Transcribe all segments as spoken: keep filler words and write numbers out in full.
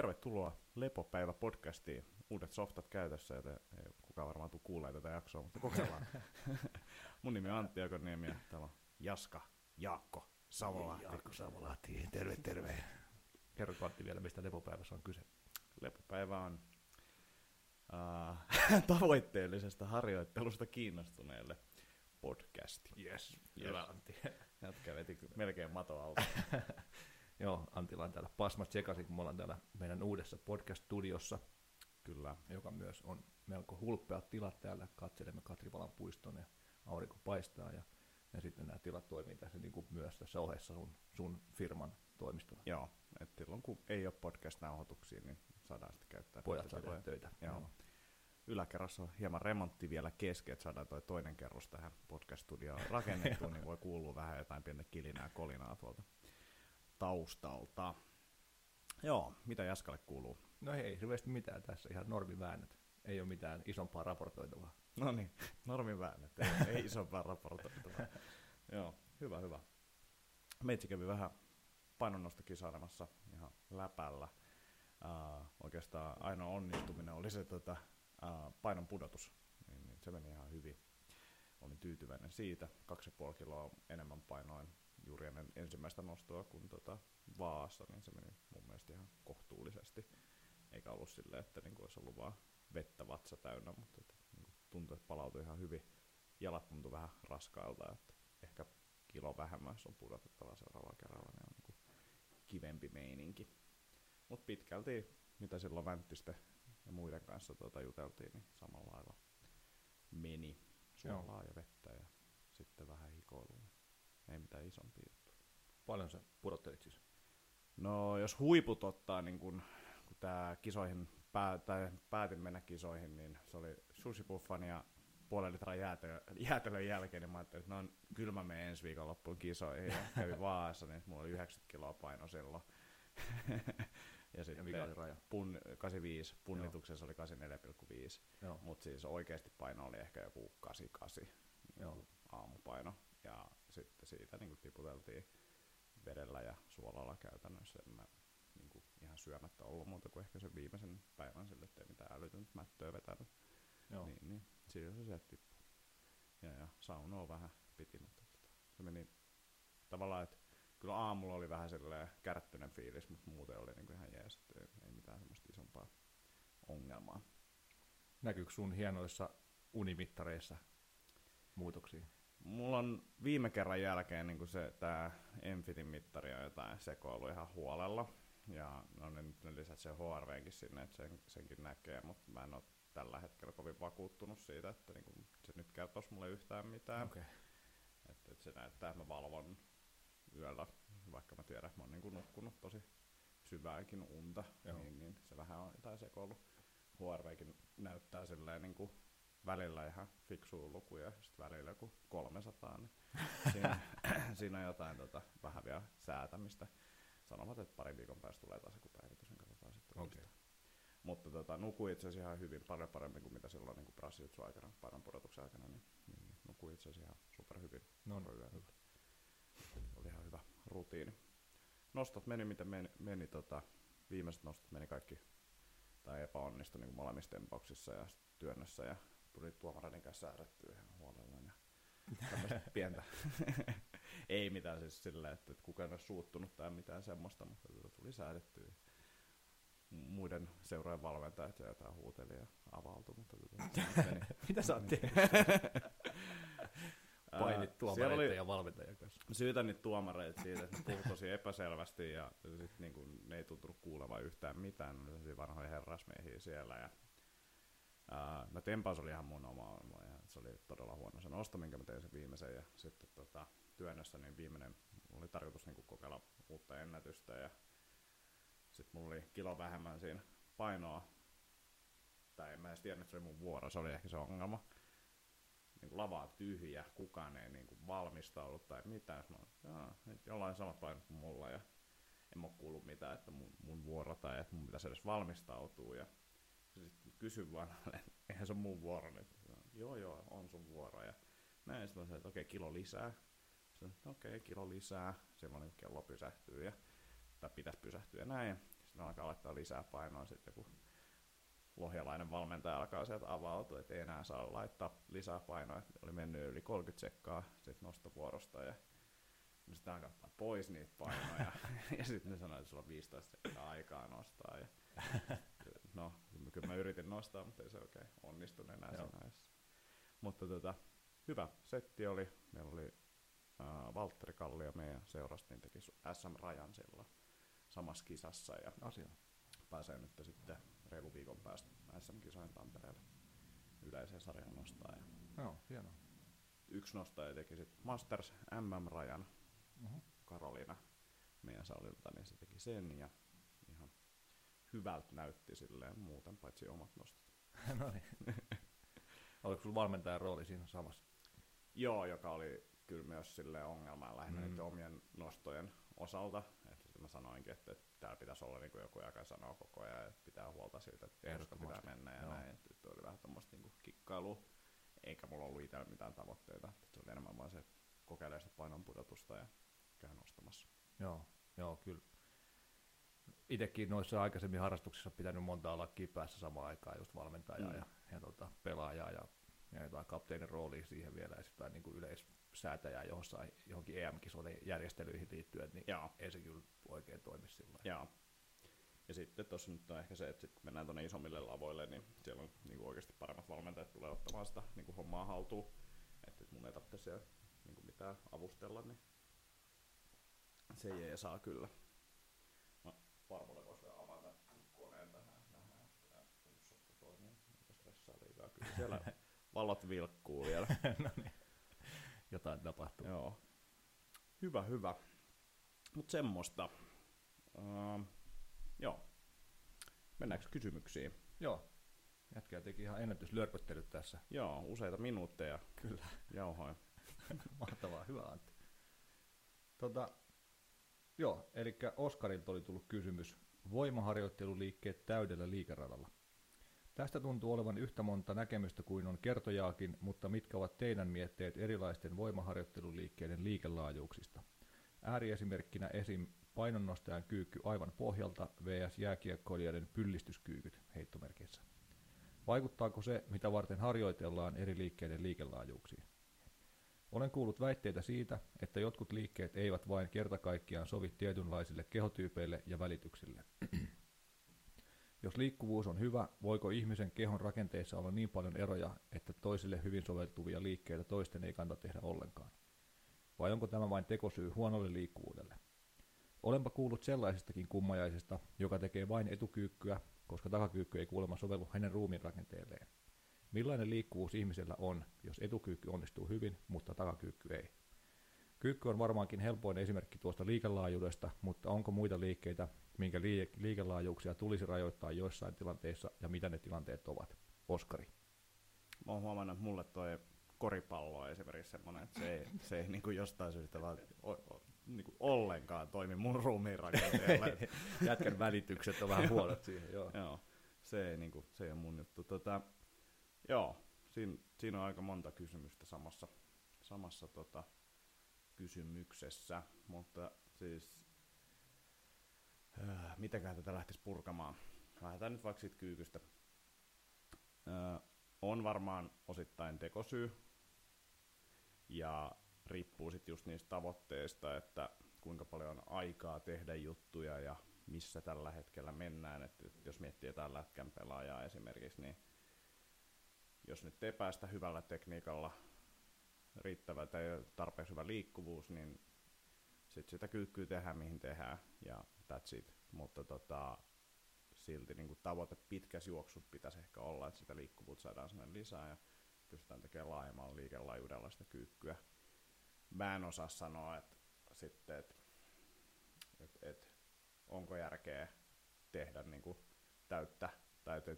Tervetuloa Lepopäivä-podcastiin. Uudet softat käytössä, joten ei kukaan varmaan tule kuulee tätä jaksoa, mutta kokeillaan. Mun nimi on Antti Jaakoniemi ja täällä on Jaska Jaakko Savolahti. Jaakko Savolahti, terve terve. Kerro Antti vielä, mistä Lepopäivässä on kyse. Lepopäivä on äh, tavoitteellisesta harjoittelusta kiinnostuneelle podcasti. Yes, hyvä yes. Antti. Jätkä veti melkein mato alta. Joo, Antilla on täällä pasmat sekaisin, kun me ollaan täällä meidän uudessa podcast-studiossa, kyllä, joka myös on melko hulppeat tilat täällä. Katselemme Katrivalan puiston ja aurinko paistaa ja, ja sitten nämä tilat toimii tässä niin kuin myös tässä ohessa sun, sun firman toimistolla. Joo, että silloin kun ei ole podcast-nauhoituksia, niin saadaan sitten käyttää. Pojat saa tehdä töitä. Joo. Joo. Yläkerrassa on hieman remontti vielä kesken, että saadaan toi toinen kerros tähän podcast-studioon rakennettu, niin voi kuulua vähän jotain pientä kilinää kolinaa tuolta taustalta. Joo, mitä Jaskalle kuuluu? No ei hirveästi mitään tässä, ihan normiväännöt. Ei ole mitään isompaa raportoitavaa. No niin, normiväännöt, ei, ei isompaa raportoitavaa. Joo, hyvä, hyvä. Meitsi kävi vähän painonnostokisailemassa ihan läpällä. Äh, oikeastaan ainoa onnistuminen oli se tota, äh, painon pudotus. Niin, niin se meni ihan hyvin. Olin tyytyväinen siitä. kaksi pilkku viisi kiloa enemmän painoin juuri ennen ensimmäistä nostoa kuin tota Vaasa, niin se meni mun mielestä ihan kohtuullisesti. Eikä ollut silleen, että niin olisi ollut vaan vettä vatsa täynnä, mutta että, niin tuntui, että palautui ihan hyvin. Jalat tuntui vähän raskailta, että ehkä kilo vähemmän, jos on pudotettava seuraavalla kerralla, niin on niin kuin kivempi meininki. Mutta pitkälti, mitä silloin Vänttisten ja muiden kanssa tuota juteltiin, niin samalla lailla meni suolaa ja vettä ja sitten vähän hikoilua. Ei mitään isompia juttuja. Paljon sä pudottelit siis? No jos huiput ottaa, niin kun, kun tää kisoihin pää, tai päätin mennä kisoihin, niin se oli sushipuffan ja puolen litran jäätelö, jäätelön jälkeen, niin mä ajattelin, että no kyllä mä menen ensi viikonloppuun kisoihin ja kävin Vaassa, niin mulla oli yhdeksänkymmentä kiloa paino silloin. Ja sitten pun, kahdeksankymmentäviisi, punnituksessa joo, oli kahdeksankymmentäneljä pilkku viisi, mutta siis oikeasti paino oli ehkä joku kahdeksankymmentäkahdeksan, niin aamupaino. Ja sitten siitä niin kuin tiputeltiin vedellä ja suolalla käytännössä. En mä niin kuin ihan syömättä ollut muuta kuin ehkä sen viimeisen päivän sille, ettei mitään älytöntä mättöä vetänyt. Niin, niin siitä se sieltä tippuu. Ja, ja saunoa vähän piti, mutta se meni tavallaan, että kyllä aamulla oli vähän silleen kärttyinen fiilis, mutta muuten oli niin kuin ihan jees, ei, ei mitään semmoista isompaa ongelmaa. Näkyykö sun hienoissa unimittareissa muutoksia? Mulla on viime kerran jälkeen niin se, tää Enfitin mittari on jotain sekoilu ihan huolella. Ja no ne nyt ne lisät sen H R V:nkin sinne, että sen, senkin näkee, mutta mä en ole tällä hetkellä kovin vakuuttunut siitä, että niin se nyt kertoisi mulle yhtään mitään. Okay. Että et se näyttää, että mä valvon yöllä, vaikka mä tiedän, että mä oon niin nukkunut tosi syvääkin unta, niin, niin se vähän on jotain sekoilu. H R V:nkin näyttää silleen niin kuin välillä ihan fiksuu lukuja, sitten välillä joku kolmesataa, niin siinä, siinä on jotain tota, vähän vielä säätämistä. Sanomat, että parin viikon päästä tulee taas joku päivitys, niin katsotaan sitten. Okay. Mutta tota, nukui itse asiassa ihan hyvin, paljon paremmin kuin mitä silloin niin Brassi Yitsu aikana, painon pudotuksen aikana, niin, niin nukui itse asiassa ihan superhyvin. No, no, hyvä. Oli ihan hyvä rutiini. Nostot meni, miten meni, meni tota, viimeiset nostot meni kaikki, tai epäonnistui niin molemmissa tempauksissa ja työnnössä ja tuli tuomarin kanssa säädettyä ihan huolella ja tämmöistä pientä. Ei mitään siis silleen, että kukaan olisi suuttunut tai mitään semmoista, mutta tuli säädettyä. Muiden seurojen valmentajat ja jotain huuteli ja avautui, mutta meni. Mitä sä oot tehnyt? Painit tuomareita ja valmentajia kanssa. Syytän niitä tuomareita siitä, että ne puhuivat tosi epäselvästi ja sit niin kun ne ei tuntunut kuulevan yhtään mitään. Ne oli vanhoja herrasmiehiä siellä ja no tempaus oli ihan mun oma, ja se oli todella huono se nosto, minkä mä tein sen viimeisen, ja sitten tota, työnnössä niin viimeinen oli tarkoitus niin kuin kokeilla uutta ennätystä, ja sitten mulla oli kilo vähemmän siinä painoa, tai en mä edes tiedä, että se oli mun vuoro, se oli ehkä se ongelma. Niin lavaa tyhjä, kukaan ei niin kuin valmistaudu tai mitään, mä olin, nyt jollain samat painot kuin mulla, ja en mä oo kuullut mitään, että mun, mun vuoro tai että mun pitäisi edes valmistautua, ja sitten kysyn vaan, että eihän se ole mun vuoro nyt. Joo, joo, on sun vuoro. Ja näin, sitten mä sanoin, että okei, kilo lisää. Sitten okei, kilo lisää. Silloin kello pysähtyy ja, tai pitäisi pysähtyä ja näin. Sitten ne alkaa laittaa lisää painoa sitten, kun lohjalainen valmentaja alkaa sieltä avautua, että ei enää saa laittaa lisää painoa. Et oli mennyt yli kolmekymmentä sekkaa sit nostovuorosta ja no sitten alkaa ottaa pois niitä painoja ja sitten ne sanoi, että sulla on viisitoista sekkaa aikaa nostaa. Ja no, kyllä mä yritin nostaa, mutta ei se oikein onnistunut enää siinä. Mutta tota, hyvä setti oli. Meillä oli äh, Valtteri, Kalli ja meidän seurastiin teki S M-rajan silloin samassa kisassa. Ja asia. Pääsee nyt sitten reilu viikon päästä S M-kisojen Tampereelle yleiseen sarjan nostaa. Joo, hienoa. Yksi nostaja teki sitten Masters M M-rajan. Uh-huh. Karolina meidän salilta, niin se teki sen ja ihan hyvältä näytti silleen muuten, paitsi omat nostot. No niin. Oliko sulla valmentajan rooli siinä samassa? Joo, joka oli kyllä myös silleen ongelma lähinnä mm. omien nostojen osalta. Sitten mä sanoinkin, että, että täällä pitäisi olla niin kuin joku, joka sanoo koko ajan, että pitää huolta siitä, että ehdosta pitää mennä ja joo. Näin. Että oli vähän tommoista niin kuin kikkailua, eikä mulla ollut itsellä mitään tavoitteita. Se oli enemmän vaan se, että kokeilee sitä painonpudotusta ja käy nostamassa. Joo, joo kyllä. Itsekin noissa aikaisemmin harrastuksissa pitänyt monta lakia päässä samaan aikaan, just valmentajaa mm. ja, ja tota, pelaajaa ja, ja jotain kapteenin roolia siihen vielä ja sitten niin kuin yleissäätäjää johonkin, johonkin E M-kisoiden järjestelyihin liittyen, niin jaa. Ei se kyllä oikein toimi sillä tavalla. Ja sitten tuossa nyt on ehkä se, että sitten mennään tuonne isommille lavoille, niin siellä on niin kuin oikeasti paremmat valmentajat tulee ottamaan sitä niin kuin hommaa haltuun, että mun ei tarvitse siellä niin kuin mitään avustella, niin se ei saa kyllä. Varmuuden voisi vielä avata koneen tähän, nähdään, että pussottu toimii, eikä stressaa liikaa. Kyllä siellä valot vilkkuu vielä. No niin, jotain tapahtuu. Joo. Hyvä, hyvä. Mut semmoista. Uh, joo. Mennäänkö kysymyksiin? Joo. Jätkää teki ihan ennätyslörpöttelyt tässä. Joo, useita minuutteja. Kyllä. Jauhoin. Mahtavaa, hyvä Antti. Tota, joo, eli Oskarilta oli tullut kysymys, voimaharjoitteluliikkeet täydellä liikeradalla. Tästä tuntuu olevan yhtä monta näkemystä kuin on kertojaakin, mutta mitkä ovat teidän mietteet erilaisten voimaharjoitteluliikkeiden liikelaajuuksista? Ääriesimerkkinä esim. Painonnostajan kyykky aivan pohjalta versus jääkiekkoilijoiden pyllistyskyykyt heittomerkissä. Vaikuttaako se, mitä varten harjoitellaan eri liikkeiden liikelaajuuksiin? Olen kuullut väitteitä siitä, että jotkut liikkeet eivät vain kerta kaikkiaan sovi tietynlaisille kehotyypeille ja välityksille. Jos liikkuvuus on hyvä, voiko ihmisen kehon rakenteissa olla niin paljon eroja, että toisille hyvin soveltuvia liikkeitä toisten ei kannata tehdä ollenkaan? Vai onko tämä vain tekosyy huonolle liikkuvuudelle? Olenpa kuullut sellaisestakin kummajaisesta, joka tekee vain etukyykkyä, koska takakyykky ei kuulemma sovellu hänen ruumiin rakenteelleen. Millainen liikkuvuus ihmisellä on, jos etukyykky onnistuu hyvin, mutta takakyykky ei? Kyykky on varmaankin helpoin esimerkki tuosta liikelaajuudesta, mutta onko muita liikkeitä, minkä liikelaajuuksia tulisi rajoittaa joissain tilanteissa ja mitä ne tilanteet ovat? Oskari. Mä oon huomannut, että mulle toi koripallo on esimerkiksi semmoinen, että se ei, se ei niin kuin jostain syystä vaan o, o, niin kuin ollenkaan toimi mun ruumiin rakenteella. Jätkän välitykset on vähän huonot siihen. Joo. Joo, se ei, niin kuin, se ei ole mun juttu. Tota, Joo, siinä, siinä on aika monta kysymystä samassa, samassa tota, kysymyksessä, mutta siis äh, mitäkään tätä lähtisi purkamaan? Lähdetään nyt vaikka siitä kyykystä. Äh, on varmaan osittain tekosyy ja riippuu sitten just niistä tavoitteista, että kuinka paljon on aikaa tehdä juttuja ja missä tällä hetkellä mennään. Et jos miettii jotain lätkän pelaajaa esimerkiksi, niin jos nyt ei päästä hyvällä tekniikalla riittävä tai tarpeeksi hyvä liikkuvuus, niin sitten sitä kyykkyä tehdään mihin tehdään ja that's it. Mutta tota, silti niin kuin tavoite pitkässä juoksussa pitäisi ehkä olla, että sitä liikkuvuutta saadaan sinne lisää ja pystytään tekemään laajemmalla liikelaajuudella sitä kyykkyä. Mä en osaa sanoa, että, sitten, että, että, että onko järkeä tehdä niin kuin täyttä täyttä.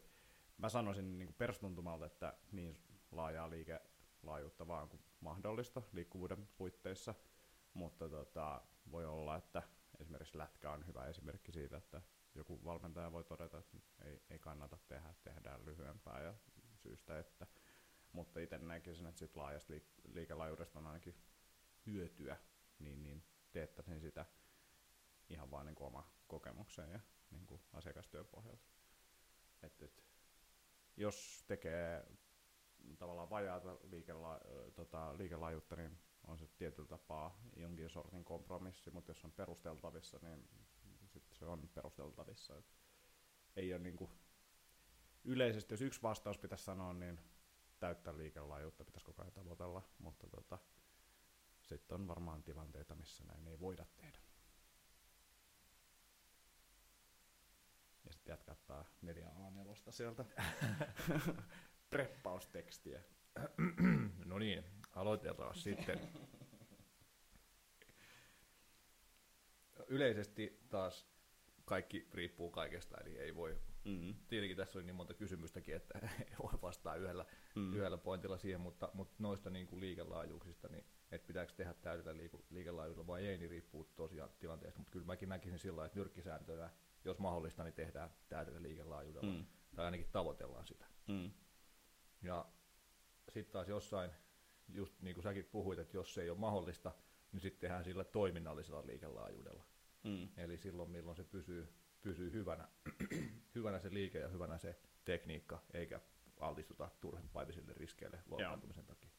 Mä sanoisin niin kuin perustuntumalta, että niin laajaa liikelaajuutta vaan kuin mahdollista liikkuvuuden puitteissa, mutta tota, voi olla, että esimerkiksi lätkä on hyvä esimerkki siitä, että joku valmentaja voi todeta, että ei, ei kannata tehdä, tehdään lyhyempää ja syystä, että, mutta itse näkisin, että sit laajasta liik- liikelaajuudesta on ainakin hyötyä, niin, niin teettäisin sitä ihan vaan niin kuin oman kokemukseen ja niin kuin asiakastyöpohjalta. Et, et, jos tekee tavallaan vajaata liikela, tota, liikelaajuutta, niin on se tietyllä tapaa jonkin sortin kompromissi, mutta jos on perusteltavissa, niin sitten se on perusteltavissa. Et ei ole niin kuin yleisesti, jos yksi vastaus pitäisi sanoa, niin täyttää liikelaajuutta pitäisi koko ajan tavoitella, mutta tota, sitten on varmaan tilanteita, missä näin ei voida tehdä. Ja sitten jatkattaa neljä A nelosta sieltä preppaustekstiä. No niin, aloitetaan sitten. Yleisesti taas kaikki riippuu kaikesta, eli ei voi. Mm-hmm. Tietenkin tässä oli niin monta kysymystäkin, että ei voi vastaa yhdellä, mm-hmm. yhdellä pointilla siihen, mutta, mutta noista niin kuin liikelaajuuksista, niin, että pitääkö tehdä täydellä liikelaajuudella vai ei, niin riippuu tosiaan tilanteesta. Mutta kyllä mäkin näkisin sillä lailla, että nyrkkisääntönä, jos mahdollista, niin tehdään täydellä liikelaajuudella, mm. tai ainakin tavoitellaan sitä. Mm. Ja sitten taas jossain, just niin kuin säkin puhuit, että jos se ei ole mahdollista, niin sitten tehdään sillä toiminnallisella liikelaajuudella. Mm. Eli silloin, milloin se pysyy, pysyy hyvänä, hyvänä se liike ja hyvänä se tekniikka, eikä altistuta turhan päivisille riskeille loukkaantumisen takia.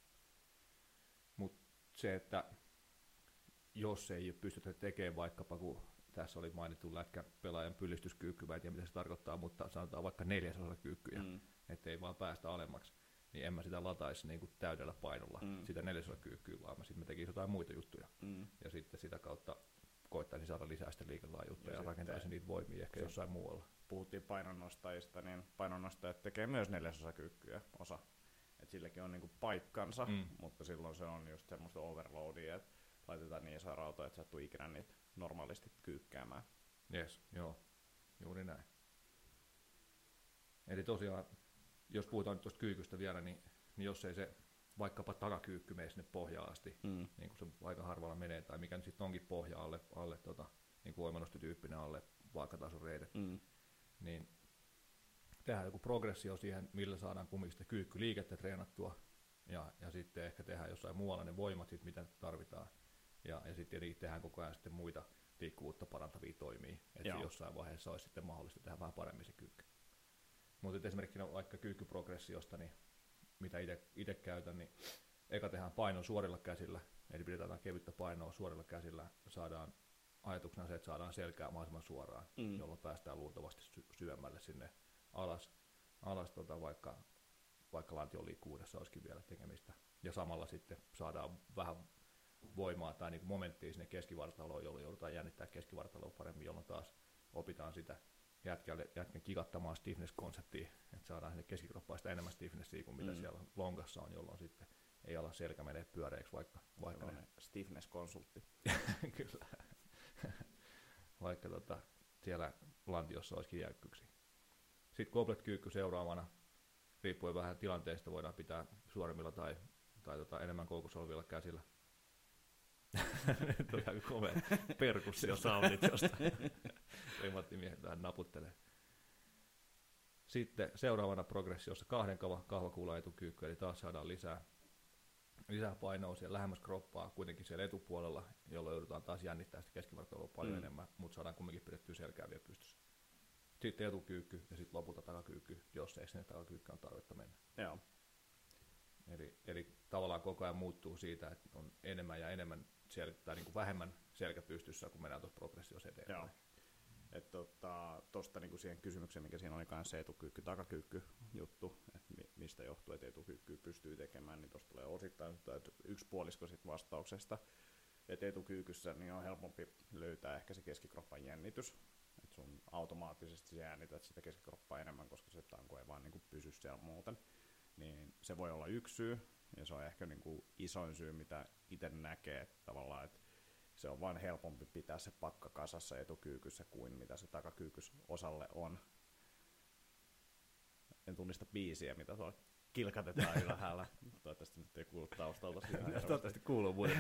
Mutta se, että jos ei ole pystytty tekemään vaikkapa, kun tässä oli mainittu lätkän pelaajan pylistyskyykky, mä en tiedä mitä se tarkoittaa, mutta sanotaan vaikka neljäsosa kyykkyjä, mm. ettei vaan päästä alemmaksi, niin en mä sitä lataisi niin kuin täydellä painolla, mm. sitä neljäsosa kyykkyä, vaan mä, sit mä tekisin jotain muita juttuja. Mm. Ja sitten sitä kautta koittaisin saada lisää sitä liikelaajuutta ja, ja rakentaisin niitä voimia ehkä jossain muualla. Puhuttiin painonnostajista, niin painonnostajat tekee myös neljäsosa kyykkyjä osa. Et silläkin on niin kuin paikkansa, mm. mutta silloin se on just semmoista overloadia, että laitetaan niin isoja rautoja, että sä et tule ikinä niitä normaalisti kyykkäämään. Jes, joo, juuri näin. Eli tosiaan, jos puhutaan nyt tuosta kyykystä vielä, niin, niin jos ei se vaikkapa takakyykky mene sinne pohjaan asti, mm. niin kuin se aika harvalla menee, tai mikä nyt sitten onkin pohja alle, alle tota, niin kuin voimannostotyyppinen alle vaakatason reide, mm. niin tehdään joku progressio siihen, millä saadaan kumminkin sitä kyykkyliikettä treenattua, ja, ja sitten ehkä tehdään jossain muualla ne voimat, sit, mitä tarvitaan. Ja, ja sitten tietenkin tehdään koko ajan sitten muita liikkuvuutta parantavia toimia, että jossain vaiheessa olisi sitten mahdollista tehdä vähän paremmin se kyykky. Mutta esimerkkinä vaikka kyykkyprogressiosta, niin mitä itse käytän, niin eka tehdään paino suorilla käsillä, eli pidetään kevyttä painoa suorilla käsillä, saadaan ajatuksena se, että saadaan selkää mahdollisimman suoraan, mm. jolloin päästään luultavasti sy- syvemmälle sinne alas, alas tota, vaikka, vaikka lantion liikkuvuudessa olisikin vielä tekemistä. Ja samalla sitten saadaan vähän voimaa tai niin momenttia sinne keskivartaloon, jolloin joudutaan jännittää keskivartaloa paremmin, jolloin taas opitaan sitä jätkälle, jätkän kikattamaan stiffness-konseptia, että saadaan sinne keskikroppaista enemmän stiffnessiä kuin mitä mm. siellä lonkassa on, jolloin sitten ei ala selkä menee pyöreiksi vaikka... vaikka ne... stiffness-konsultti. Kyllä. Vaikka tota, siellä lantiossa olisikin jäykkyyksiä. Sitten kompletkyykky seuraavana, riippuen vähän tilanteesta, voidaan pitää suoremmilla tai, tai tota, enemmän koukussa olevilla käsillä. Nyt on ihan komea perkussiosoundit jostain. Rimattimiehet vähän naputtelee. Sitten seuraavana progressiossa kahden kahvakuulan etukyykky, eli taas saadaan lisää, lisää painoa siellä lähemmäs kroppaa kuitenkin siellä etupuolella, jolloin joudutaan taas jännittää sitä keskivartaloa paljon mm. enemmän, mutta saadaan kumminkin pidettyä selkää vielä pystyssä. Sitten etukyykky ja sitten lopulta takakyykky, jos ei sinne takakyykkään on tarvetta mennä. Joo. Eli, eli tavallaan koko ajan muuttuu siitä, että on enemmän ja enemmän sel- tai niin kuin vähemmän selkäpystyssä, kun mennään tuossa progressiossa eteenpäin. Tuosta tota, niin siihen kysymykseen, mikä siinä oli kanssa se etukyykky, takakyykky juttu, että mistä johtuu, että etukyykky pystyy tekemään, niin tuossa tulee osittain yksi puolisko sit vastauksesta. Et etukyykyssä niin on helpompi löytää ehkä se keskikroppan jännitys. Et sun automaattisesti jännität sitä keskikroppaa enemmän, koska se tanko ei vaan niin kuin pysy siellä muuten. Niin se voi olla yksi syy, ja se on ehkä niin kuin isoin syy, mitä itse näkee, että tavallaan, että se on vaan helpompi pitää se pakka kasassa etukyykyssä kuin mitä se takakyykys osalle on. En tunnista biisiä, mitä tuolla kilkatetaan ylhäällä. Toivottavasti nyt ei kuulu taustalta. Toivottavasti kuuluu muuten.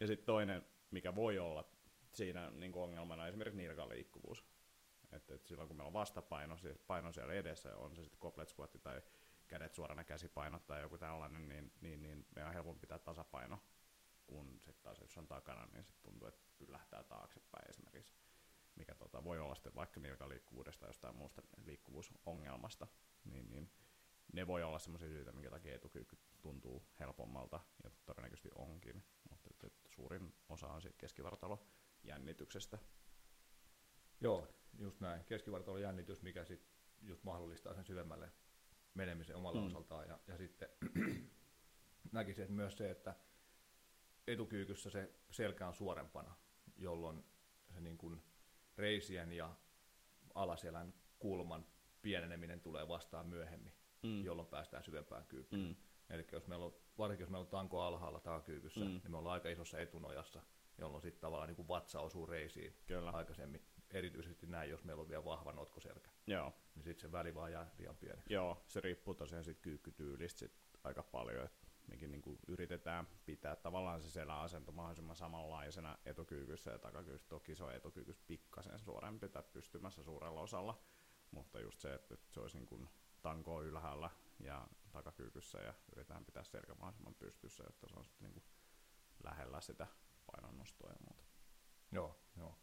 Ja sitten toinen, mikä voi olla siinä niin kuin ongelmana, on esimerkiksi nilkaliikkuvuus. Että et silloin kun meillä on vastapaino, siis paino siellä edessä, on se sitten goblet squat tai kädet suorana käsipainot tai joku tällainen, niin, niin, niin meidän on helpompi pitää tasapaino kun sitten taas jos on takana, niin sitten tuntuu, että pylähtää taaksepäin esimerkiksi, mikä tota, voi olla sitten vaikka nilkaliikkuvuudesta tai jostain muusta liikkuvuusongelmasta, niin, niin ne voi olla semmoisia syitä, minkä takia etukyykky tuntuu helpommalta, ja todennäköisesti onkin, mutta et, et suurin osa on siitä keskivartalojännityksestä. Joo, just näin. Keskivartalojännitys, mikä sitten just mahdollistaa sen syvemmälle menemisen omalla mm. osaltaan, ja, ja sitten näkisin, että myös se, että etukyykyssä se selkä on suorempana, jolloin se niin kuin reisien ja alaselän kulman pieneneminen tulee vastaan myöhemmin, mm. jolloin päästään syvempään kyykkyyn. Mm. Eli jos meillä on, varsinkin jos meillä on tanko alhaalla takakyykyssä, mm. niin me ollaan aika isossa etunojassa, jolloin sitten tavallaan niin kuin vatsa osuu reisiin Kyllä. aikaisemmin. Erityisesti näin, jos meillä on vielä vahva notkoselkä, Joo. niin sitten se väli vaan jää liian pieneksi. Joo, se riippuu tosiaan siitä kyykkytyylistä sit aika paljon, että mekin niinku yritetään pitää tavallaan se selän asento mahdollisimman samanlaisena etukyykyssä ja takakyykyssä. Toki se on etukyykyssä pikkasen suorempi tai pystymässä suurella osalla, mutta just se, että se olisi niinku tankoa ylhäällä ja takakyykyssä ja yritetään pitää selkä mahdollisimman pystyssä, jotta se on sitten niinku lähellä sitä painonnostoa ja muuta. Joo, joo.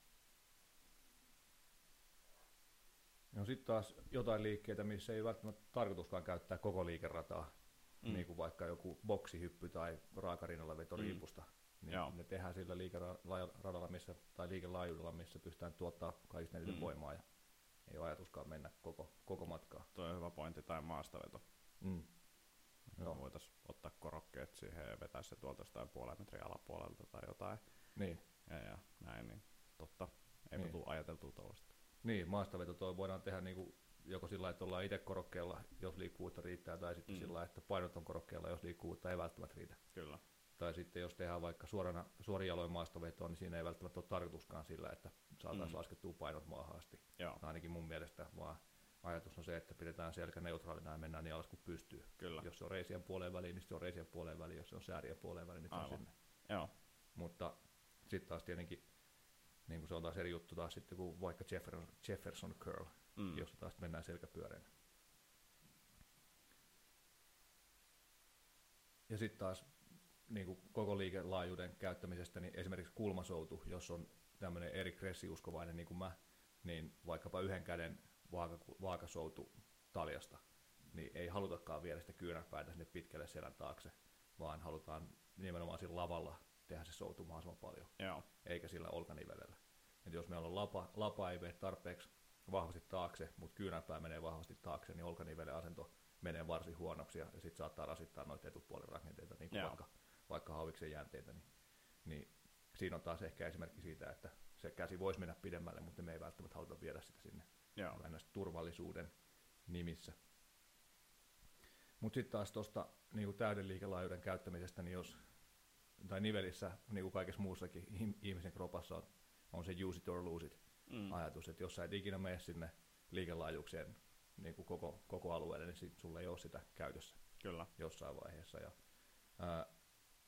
No sitten taas jotain liikkeitä, missä ei välttämättä tarkoituskaan käyttää koko liikerataa, mm. niin kuin vaikka joku boksihyppy tai raakarinnalla veto riipusta. Mm. Niin ne tehdään sillä liikeradalla missä, tai liikelaajuudella, missä pystytään tuottaa kaikista niiden mm. voimaa ja ei ole ajatuskaan mennä koko, koko matkaa. Tuo on hyvä pointti, tai maastaveto. Mm. No. Voitaisiin ottaa korokkeet siihen ja vetää se tuolta jostain puolen metriä alapuolelta tai jotain. Niin. Ja, ja näin, niin totta. Eipä niin. tule ajateltua tuollaista. Niin, maastaveto toi voidaan tehdä niinku joko sillä, että ollaan itse korokkeella, jos liikkuvuutta riittää, tai sitten mm. sillä, että painot on korokkeella, jos liikkuvuutta ei välttämättä riitä. Kyllä. Tai sitten jos tehdään vaikka suorana, suorin jaloin maastavetoa, niin siinä ei välttämättä ole tarkoituskaan sillä, että saataisiin mm. laskettua painot maahan asti. Joo. Ainakin mun mielestä, vaan ajatus on se, että pidetään selkä neutraalina ja mennään niin alas kuin pystyy. Kyllä. Jos se on reisien puoleen väliin, niin se on reisien puoleen väliin, jos se on säärien puoleen väliin, niin se on sinne. Joo. Mutta sitten taas tietenkin niin kuin se on taas eri juttu taas sitten kuin vaikka Jefferson, Jefferson Curl, mm. jossa taas mennään selkäpyöreänä. Ja sitten taas niin kuin koko liikelaajuuden käyttämisestä, niin esimerkiksi kulmasoutu, jos on tämmöinen eri kressiuskovainen niin kuin mä, niin vaikkapa yhden käden vaaka, vaakasoutu taljasta, niin ei halutakaan viedä sitä kyynärpäätä sinne pitkälle selän taakse, vaan halutaan nimenomaan siinä lavalla tehdä se soutu mahdollisimman paljon, Joo. eikä sillä olkanivelellä. Et jos meillä on lapa, lapa ei mene tarpeeksi vahvasti taakse, mutta kyynärpää menee vahvasti taakse, niin olkanivelen asento menee varsin huonoksi, ja sitten saattaa rasittaa noita etupuolen rakenteita, niin kuin vaikka, vaikka hauiksen jänteitä. Niin, niin siinä on taas ehkä esimerkki siitä, että se käsi voisi mennä pidemmälle, mutta me ei välttämättä haluta viedä sitä sinne näistä turvallisuuden nimissä. Mutta sitten taas tuosta niin täyden liikelaajuuden käyttämisestä, niin jos tai nivelissä, niin kuin kaikessa muussakin ihmisen kropassa on, on se use it or lose it mm. ajatus, että jos sä et ikinä mene sinne liikelaajuukseen niin kuin koko, koko alueelle, niin sit sulla ei ole sitä käytössä Kyllä. jossain vaiheessa. Ja, ää,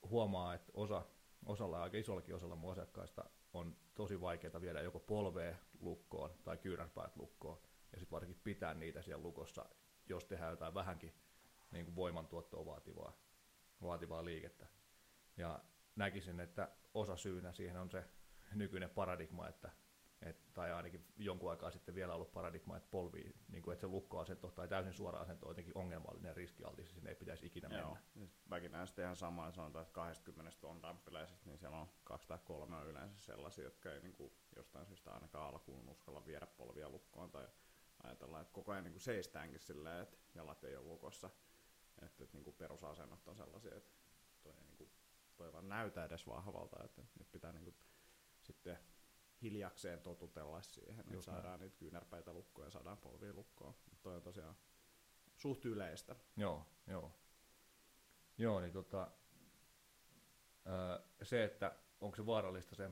huomaa, että osa, osalla, aika isollakin osalla mun asiakkaista on tosi vaikeaa viedä joko polvea lukkoon tai kyynärpäät lukkoon, ja sitten varsinkin pitää niitä siellä lukossa, jos tehdään jotain vähänkin niin kuin voimantuottoa vaativaa, vaativaa liikettä. Ja näkisin, että osa syynä siihen on se nykyinen paradigma, että, että, tai ainakin jonkun aikaa sitten vielä ollut paradigma, että polvi, niin kuin, että se lukkoasento tai täysin suora asento on jotenkin ongelmallinen riskialtis, sinne ei pitäisi ikinä Joo. mennä. Mäkin näen sitten ihan samaa, sanotaan, että kaksikymmentä on tamppiläiset, niin siellä on kaksi tai kolme on yleensä sellaisia, jotka ei niin kuin jostain syystä ainakaan alkuun uskalla viedä polvia lukkoon, tai ajatellaan, että koko ajan niin kuin seistäänkin silleen, että jalat ei ole lukossa, että, että niin kuin perusasennot on sellaisia, että toi ei niin kuin toi vaan näytä edes vahvalta, että nyt pitää niinku sitten hiljakseen totutella siihen, että saadaan niitä kyynärpäitä lukkoon ja saadaan polvia lukkoon. Toi on tosiaan suht yleistä. Joo, joo. Joo, niin tota, se, että onko se vaarallista se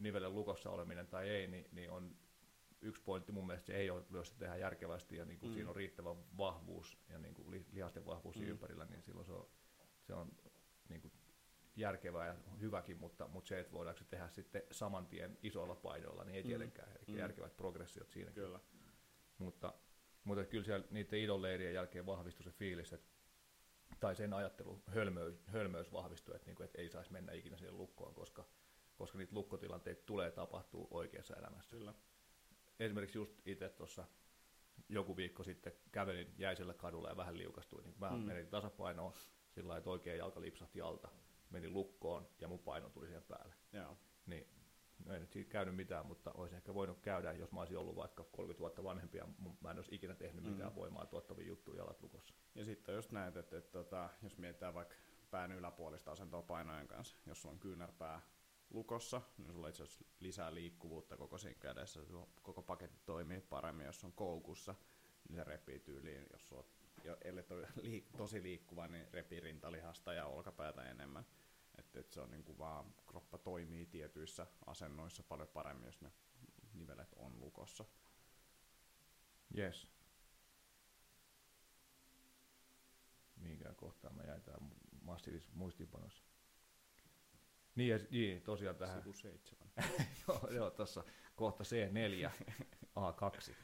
nivelen lukossa oleminen tai ei, niin, niin on yksi pointti mun mielestä, se ei ole, jos se tehdään järkevästi ja niinku mm. siinä on riittävä vahvuus ja niinku lihasten vahvuus mm. ympärillä, niin silloin se on, se on niinku järkevää ja hyväkin, mutta, mutta se, että voidaanko se tehdä sitten saman tien isoilla painoilla, niin ei tietenkään. Mm. Eli mm. järkevät progressiot siinäkin. Kyllä. Mutta, mutta kyllä siellä niiden idonleirien jälkeen vahvistui se fiilis, että tai sen ajattelu hölmöys, hölmöys vahvistui, että, niin kuin, että ei saisi mennä ikinä siihen lukkoon, koska, koska niitä lukkotilanteita tulee tapahtua oikeassa elämässä. Kyllä. Esimerkiksi just itse tuossa joku viikko sitten kävelin jäisellä kadulla ja vähän liukastuin, niin mä mm. menin tasapainoon sillä lailla, että oikea jalka lipsahti alta, menin lukkoon ja mun paino tuli siihen päälle. Joo. Niin, no ei nyt siitä käynyt mitään, mutta olisin ehkä voinut käydä, jos mä olisin ollut vaikka kolmekymmentä vuotta vanhempi ja mä en olisi ikinä tehnyt mitään mm-hmm. voimaa tuottavia juttuja jalat lukossa. Ja sitten on just näin, että, että, että jos mietitään vaikka pään yläpuolista asentoa painojen kanssa, jos sulla on kyynärpää lukossa, niin sulla itse asiassa lisää liikkuvuutta koko siinä kädessä, koko paketti toimii paremmin, jos on koukussa, niin se repii tyyliin, jos sulla on tosi liikkuva, niin repii rintalihasta ja olkapäätä enemmän. Että et se on niinku vaan, kroppa toimii tietyissä asennoissa paljon paremmin, jos ne nivelet on lukossa. Jes. Mihinkään kohtaan mä jäin täällä massiivisessa muistiinpanossa. Niin, niin, tosiaan tähän. Sivu seitsemän. joo, joo, tossa kohta C neljä A kaksi.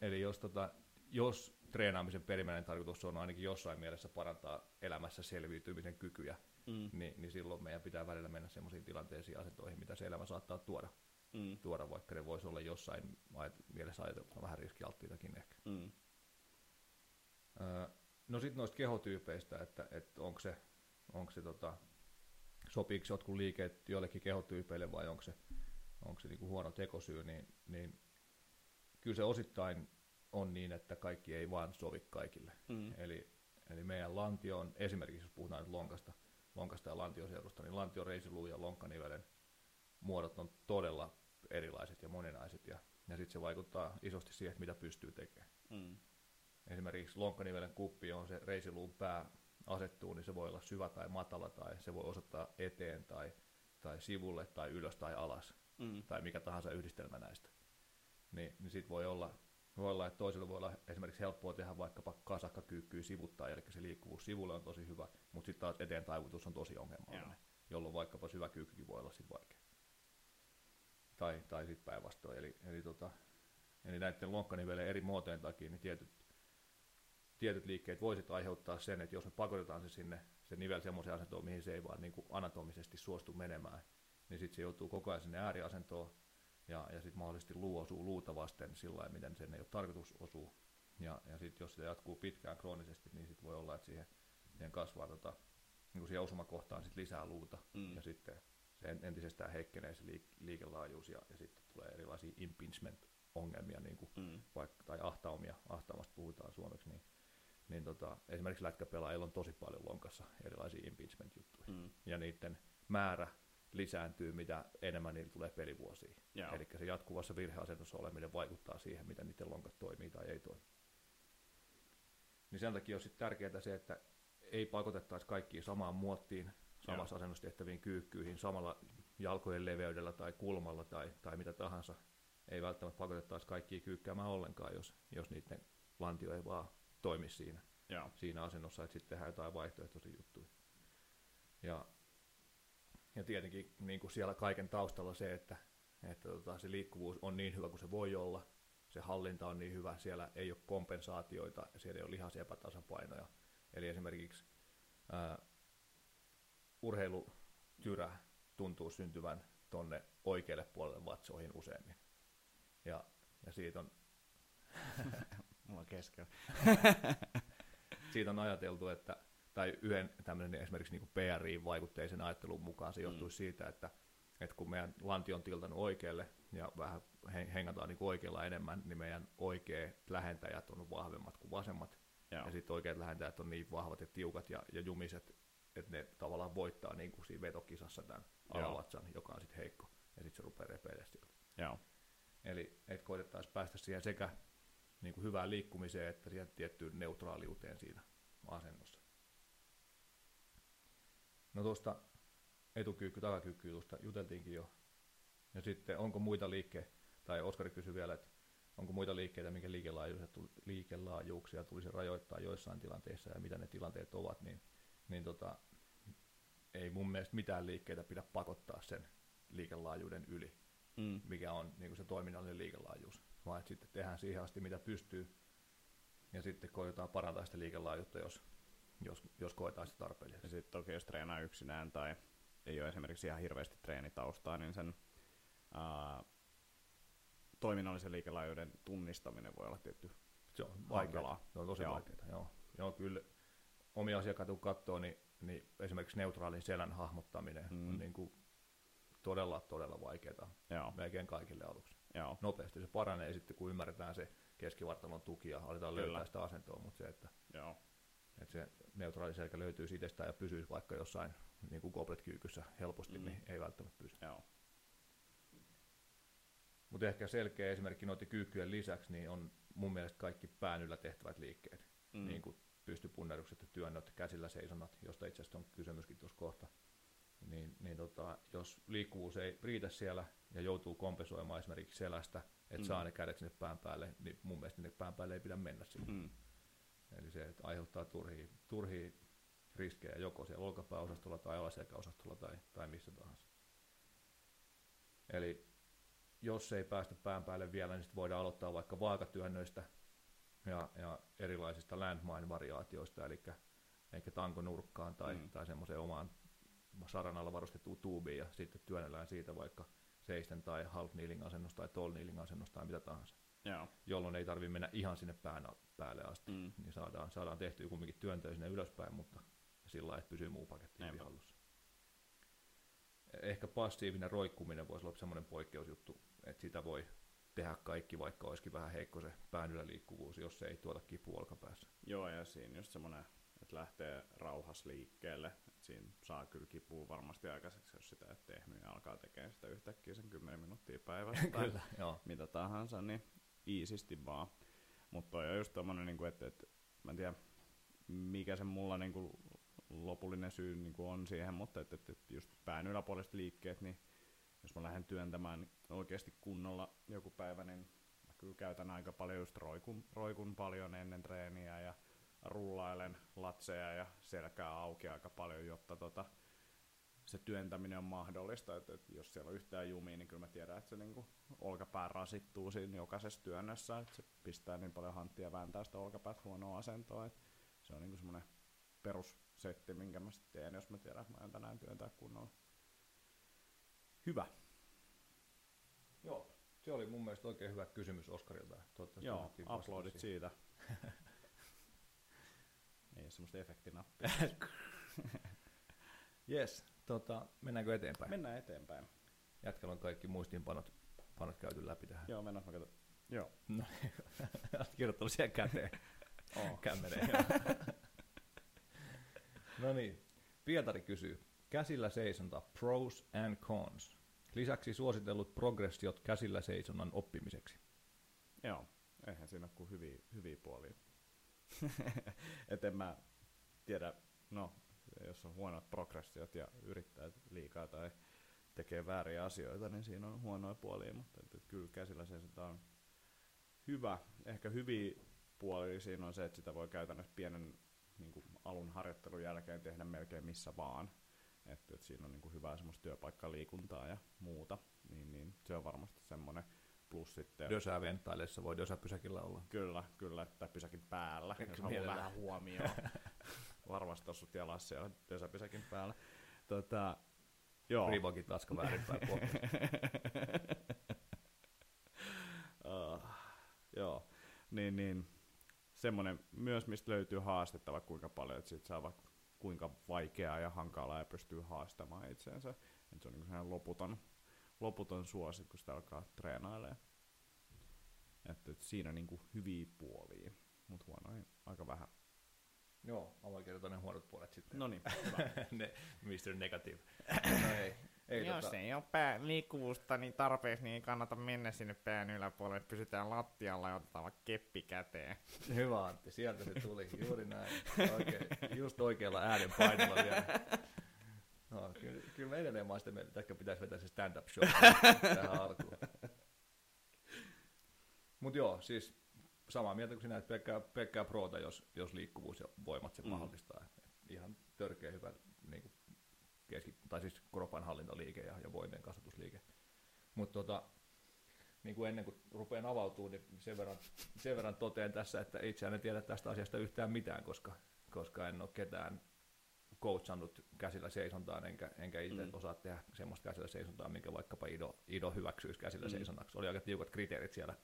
Eli jos tota... Jos treenaamisen perimmäinen tarkoitus on ainakin jossain mielessä parantaa elämässä selviytymisen kykyjä, mm. niin, niin silloin meidän pitää välillä mennä sellaisiin tilanteisiin asentoihin, mitä se elämä saattaa tuoda, mm. tuoda vaikka ne voisi olla jossain mielessä ajateltuna vähän riskialttiitakin ehkä. Mm. Öö, no sitten noista kehotyypeistä, että, että onko se, onko se tota, sopiiko jotkut liikeet joillekin kehotyypeille vai onko se, onko se niinku huono tekosyy, niin, niin kyllä se osittain on niin, että kaikki ei vaan sovi kaikille. Mm. Eli, eli meidän lantio on, esimerkiksi jos puhutaan nyt lonkasta, lonkasta ja lantioseudusta, niin lantio, reisiluu ja lonkkanivelen muodot on todella erilaiset ja moninaiset, ja, ja sitten se vaikuttaa isosti siihen, mitä pystyy tekemään. Mm. Esimerkiksi lonkkanivelen kuppi, johon se reisiluun pää asettuu, niin se voi olla syvä tai matala, tai se voi osoittaa eteen, tai, tai sivulle, tai ylös tai alas, mm. tai mikä tahansa yhdistelmä näistä. Ni, niin sit voi olla Voi olla, että toisella voi olla esimerkiksi helppoa tehdä vaikkapa kasakkakyykkyä sivuttaa, eli se liikkuvuus sivulle on tosi hyvä, mutta sitten taas eteen taivutus on tosi ongelmallinen, Jaa. jolloin vaikkapa syvä kyykkykin voi olla sitten vaikea. Tai, tai sitten päinvastoin. Eli, eli, tota, eli näiden lonkkanivelen eri muotojen takia niin tietyt, tietyt liikkeet voisit aiheuttaa sen, että jos me pakotetaan se sinne, se nivel semmoiseen asentoon, mihin se ei vaan niin kuin anatomisesti suostu menemään, niin sitten se joutuu koko ajan sinne ääriasentoon, ja, ja sitten mahdollisesti luu osuu luuta vasten sillä lailla, miten sen ei ole tarkoitus osua. Ja, ja sitten jos se jatkuu pitkään kroonisesti, niin sitten voi olla, että siihen, siihen kasvaa tota, niin siihen osumakohtaan sit lisää luuta. Mm. Ja sitten se entisestään heikkenee se liike, liikelaajuus ja, ja sitten tulee erilaisia impingement-ongelmia, niin kuin mm. vaikka, tai ahtaumia, ahtaamasta puhutaan suomeksi. Niin, niin tota, esimerkiksi lätkäpelaajilla on tosi paljon lonkassa erilaisia impingement-juttuja. Mm. Ja niiden määrä lisääntyy, mitä enemmän niillä tulee pelivuosia. Eli se jatkuvassa virheasennossa oleminen vaikuttaa siihen, miten niiden lonkat toimii tai ei toimi. Niin sen takia on tärkeää se, että ei pakotettaisi kaikkia samaan muottiin, samassa Joo. asennustehtäviin kyykkyihin, samalla jalkojen leveydellä tai kulmalla tai, tai mitä tahansa. Ei välttämättä pakotettaisi kaikkia kyykkäämään ollenkaan, jos, jos niiden lantio ei vaan toimi siinä, siinä asennossa, että sitten tehdään jotain vaihtoehtoisia juttuja. Ja Ja tietenkin niin kuin siellä kaiken taustalla se, että, että tota, se liikkuvuus on niin hyvä kuin se voi olla, se hallinta on niin hyvä, siellä ei ole kompensaatioita, siellä ei ole lihasia epätasapainoja. Eli esimerkiksi ää, urheilutyrä tuntuu syntyvän tuonne oikealle puolelle vatsoihin useammin. Ja, ja siitä on... Mulla on kesken. Siitä on ajateltu, että... tai yhden tämmöinen esimerkiksi niin P R I-vaikutteisen ajattelun mukaan se johtuisi mm. siitä, että, että kun meidän lanti on tiltanut oikealle ja vähän hengataan niin oikealla enemmän, niin meidän oikeat lähentäjät on vahvemmat kuin vasemmat, Joo. ja sitten oikeat lähentäjät on niin vahvat ja tiukat ja, ja jumiset, että ne tavallaan voittaa niin kuin siinä vetokisassa tämän alavatsan, joka on sitten heikko, ja sitten se rupeaa repeilemään siltä. Eli et koitettaisiin päästä siihen sekä niin kuin hyvään liikkumiseen että siihen tiettyyn neutraaliuteen siinä asennossa. No tuosta etukyykky, takakyykky tuosta juteltiinkin jo. Ja sitten onko muita liikkeitä, tai Oskari kysyi vielä, että onko muita liikkeitä, minkä liikelaajuuksia tulisi rajoittaa joissain tilanteissa ja mitä ne tilanteet ovat, niin, niin tota, ei mun mielestä mitään liikkeitä pidä pakottaa sen liikelaajuuden yli, mm. mikä on niin kuin se toiminnallinen liikelaajuus, vaan että sitten tehdään siihen asti mitä pystyy ja sitten koitetaan parantaa sitä liikelaajuutta, jos jos, jos koetaan sitä tarpeelliseksi. Ja sitten toki jos treenaa yksinään tai ei ole esimerkiksi ihan hirveästi treenitaustaa, niin sen ää, toiminnallisen liikelaajuuden tunnistaminen voi olla tietty se on vaikeaa. Se on tosi vaikeaa, joo. Joo, kyllä omia asiakkaita kun katsoo, niin, niin esimerkiksi neutraalin selän hahmottaminen mm. on niin kuin todella, todella vaikeaa melkein kaikille aluksi. Joo. Nopeasti se paranee sitten, kun ymmärretään se keskivartalon tuki ja aletaan kyllä. löytää sitä asentoa, mutta se, että, että se neutraali selkä löytyy itsestään ja pysyisi vaikka jossain niin kuin goblet-kyykyssä helposti, mm. niin ei välttämättä pysy. Joo. Mutta ehkä selkeä esimerkki noiden kyykkyjen lisäksi niin on mun mielestä kaikki pään yllä tehtävät liikkeet. Mm. Niin kuin pystypunnerukset ja työnnöt, käsillä seisonat, josta itse asiassa on kysymyskin tuossa kohta. Niin, niin tota, jos liikkuvuus ei riitä siellä ja joutuu kompensoimaan esimerkiksi selästä, että mm. saa ne kädet sinne pään päälle, niin mun mielestä ne pään päälle ei pidä mennä sinne. Mm. Eli se, että aiheuttaa turhia, turhia riskejä joko siellä olkapääosastolla tai alaselkäosastolla tai, tai missä tahansa. Eli jos ei päästä pään päälle vielä, niin sitten voidaan aloittaa vaikka vaakatyönnöistä ja, ja erilaisista landmine-variaatioista, eli, eli tankonurkkaan tai, mm. tai semmoiseen omaan saran alla varustettuun tuubiin ja sitten työnnellään siitä vaikka seisten tai half kneeling asennosta tai tall kneeling asennosta tai mitä tahansa, yeah. jolloin ei tarvitse mennä ihan sinne pään päälle asti, mm. niin saadaan, saadaan tehtyä kumminkin työntöä sinne ylöspäin, mutta sillä lailla, että pysyy muu paketti hyvin hallussa. Ehkä passiivinen roikkuminen voisi olla semmoinen poikkeusjuttu, että sitä voi tehdä kaikki, vaikka olisikin vähän heikko se pään yläliikkuvuus, jos se ei tuota kipua olkapäässä. Joo, ja siinä just semmoinen, että lähtee rauhassa liikkeelle. Et siinä saa kyllä kipua varmasti aikaiseksi, jos sitä ei tehnyt, ja alkaa tekemään sitä yhtäkkiä sen kymmenen minuuttia päivässä tai mitä tahansa, niin iisisti vaan. Mutta toi on just tommoinen, että et, mä en tiedä, mikä se mulla niinku lopullinen syy niinku on siihen, mutta et, et, et just pään yläpuoliset liikkeet, niin jos mä lähden työntämään oikeasti kunnolla joku päivä, niin mä kyllä käytän aika paljon just roikun, roikun paljon ennen treeniä ja rullailen latseja ja selkää auki aika paljon, jotta tota, se työntäminen on mahdollista. Et, et jos siellä on yhtään jumia, niin kyllä mä tiedän, että se niinku olkapää rasittuu siinä jokaisessa työnnössä. Et se pistää niin paljon hanttia vääntää sitä olkapäät huonoa asentoa. Et se on niinku semmoinen perussetti, minkä mä sitten teen, jos mä tiedän, että mä aion tänään työntää kunnolla. Hyvä. Joo, se oli mun mielestä oikein hyvä kysymys Oskarilta. Joo, aplodit siitä. Ei ole semmoista efektinappia. Jes, tota, mennäänkö eteenpäin? Mennään eteenpäin. Jätkällä on kaikki muistiinpanot panot käyty läpi tähän. Joo, mennään, mä katsotaan. Joo. No niin, olet kirjoittanut siihen käteen. Oh. Kämmeneen. No niin, Pietari kysyy. Käsillä seisonta, pros and cons. Lisäksi suositellut progressiot käsillä seisonnan oppimiseksi. Joo, eihän siinä ole kuin hyviä, hyviä puolia. Et en mä tiedä, no, jos on huonot progressiot ja yrittää liikaa tai tekee vääriä asioita, niin siinä on huonoja puolia, mutta kyllä käsillä seisonta on hyvä. Ehkä hyviä puolia siinä on se, että sitä voi käytännössä pienen niin kuin alun harjoittelun jälkeen tehdä melkein missä vaan. Että et siinä on niinku hyvää semmoista työpaikkaliikuntaa ja muuta, niin, niin se on varmasti semmoinen plus sitten. Dösää venttaileessa voi dösää pysäkillä olla. Kyllä, kyllä, että pysäkin päällä, ja jos haluaa vähän huomioon. Varmasti on sut jalas siellä dösää pysäkin päällä. Tota, joo. Rivokin taska väärinpäin puolella. uh, joo, niin, niin semmoinen myös, mistä löytyy haastettava kuinka paljon, että siitä saa vaikka kuinka vaikeaa ja hankalaa ja pystyy haastamaan itseensä. Et se on niin loputon, loputon suosi, kun sitä alkaa treenailemaan. Et, et siinä niin hyviä puolia, mutta huonoja aika vähän. Joo, mä voin kertoa ne huonot puolet sitten. No niin, ne, mister Negative. No ei, ei jos tota... ei ole pää, liikkuvuutta niin tarpeeksi, niin ei kannata mennä sinne pään yläpuolelle. Pysytään lattialla ja otetaan vaan keppi käteen. Hyvä Antti, sieltä se tuli. Juuri näin. Oikein, just oikealla äänen painolla vielä. No, kyllä, kyllä mä edelleen mä oon sitä mieltä, että pitäisi vetää se stand-up show tähän alkuun. Mut joo, siis... Samaa mieltä kuin sinä, että pelkkää, pelkkää proota, jos, jos liikkuvuus ja voimat se mm. mahdollistaa. Et ihan törkeä hyvä niin kuin keski, tai siis kropan hallintaliike ja, ja voimien kasvatusliike. Mutta tota, niin ennen kuin rupean avautumaan, niin sen verran, sen verran totean tässä, että itse en tiedä tästä asiasta yhtään mitään, koska koska en ole ketään coachannut käsillä seisontaan, enkä, enkä itse mm. osaa tehdä semmoista käsillä seisontaa, minkä vaikkapa Ido, Ido hyväksyisi käsillä mm. seisonnaksi. Oli aika tiukat kriteerit siellä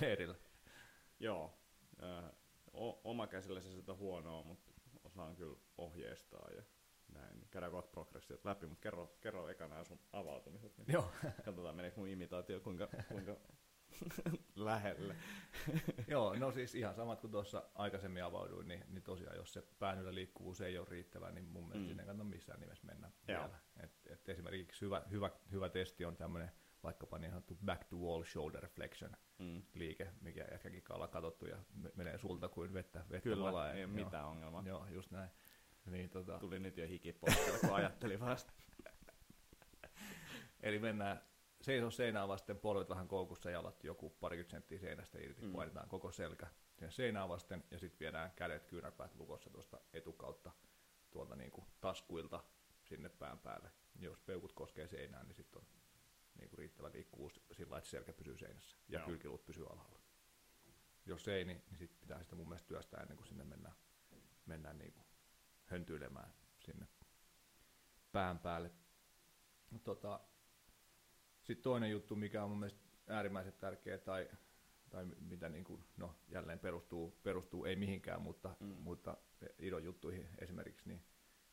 leirillä. Joo, o- oma käsillä seisonta huonoa, mutta osaan kyllä ohjeistaa ja näin. Käydään kohta progressiot läpi, mutta kerro, kerro ekana sun avautumiset. Niin joo. Katsotaan, meneekö mun imitaatio kuinka... kuinka... lähelle. Joo, no siis ihan samat kuin tuossa aikaisemmin avauduin, niin, niin tosiaan jos se päännillä liikkuvuus ei ole riittävää, niin mun mielestä mm. sinne ei kannata missään nimessä mennä Jaa. vielä. Et, et esimerkiksi hyvä, hyvä, hyvä testi on tämmöinen vaikkapa niin sanottu back to wall shoulder flexion mm. liike, mikä jätkäkin ollaan katsottu ja menee sulta kuin vettä, vettä kyllä, valaa. Kyllä, ei ole mitään ongelmaa. Joo, just näin. Niin, tota... Tuli nyt jo hikipohjalla, kun ajattelin vasta. Eli mennään seisoo seinään vasten, polvet vähän koukussa ja jalat joku parikymmentä senttiä seinästä irti, mm. painetaan koko selkä sinne seinään vasten ja sitten viedään kädet kyynärpäät lukossa tuosta etukautta tuolta niin kuin taskuilta sinne pään päälle. Jos peukut koskee seinään, niin sitten on niin kuin riittävä liikkuvuus sillä, että selkä pysyy seinässä ja Joo. kylkiluut pysyy alhaalla. Jos ei, niin, niin sitten pitää sitä mun mielestä työstää ennen kuin sinne mennään, mennään niin kuin höntyilemään sinne pään päälle. Tota, Sitten toinen juttu, mikä on mun mielestä äärimmäisen tärkeä tai, tai mitä niin kuin, no, jälleen perustuu, perustuu ei mihinkään, mutta, mm. mutta Idon juttuihin esimerkiksi, niin,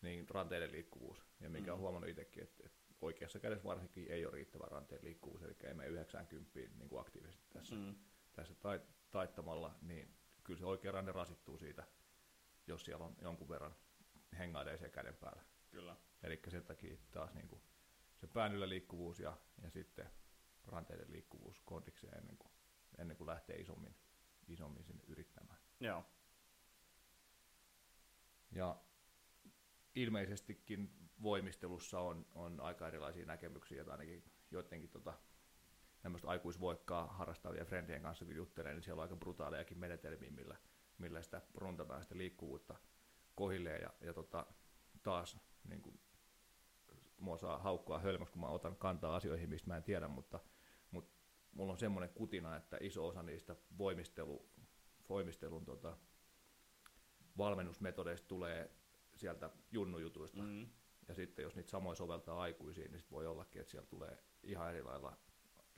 niin ranteiden liikkuvuus. Ja minkä mm. on huomannut itsekin, että, että oikeassa kädessä varsinkin ei ole riittävä ranteen liikkuvuus, eli ei mene yhdeksänkymmentä niin kuin aktiivisesti tässä, mm. tässä tait, taittamalla, niin kyllä se oikea ranne rasittuu siitä, jos siellä on jonkun verran hengailee siellä käden päällä. Kyllä. Eli sen takia taas niin kuin se päännillä liikkuvuus ja, ja sitten ranteiden liikkuvuus kondikseen ennen kuin, ennen kuin lähtee isommin, isommin sinne yrittämään. Joo. Ja ilmeisestikin voimistelussa on, on aika erilaisia näkemyksiä, että ainakin joidenkin tota, aikuisvoikkaa harrastavia frendien kanssa kun juttelee, niin siellä on aika brutaalejakin menetelmiä, millä, millä sitä runtataan sitä liikkuvuutta kohilleen ja, ja tota, taas niin kuin, mua saa haukkoa hölmäksi, kun mä otan kantaa asioihin, mistä mä en tiedä, mutta, mutta mulla on semmoinen kutina, että iso osa niistä voimistelu, voimistelun tota, valmennusmetodeista tulee sieltä junnujutuista. Mm-hmm. Ja sitten jos niitä samoin soveltaa aikuisiin, niin sit voi ollakin, että siellä tulee ihan eri lailla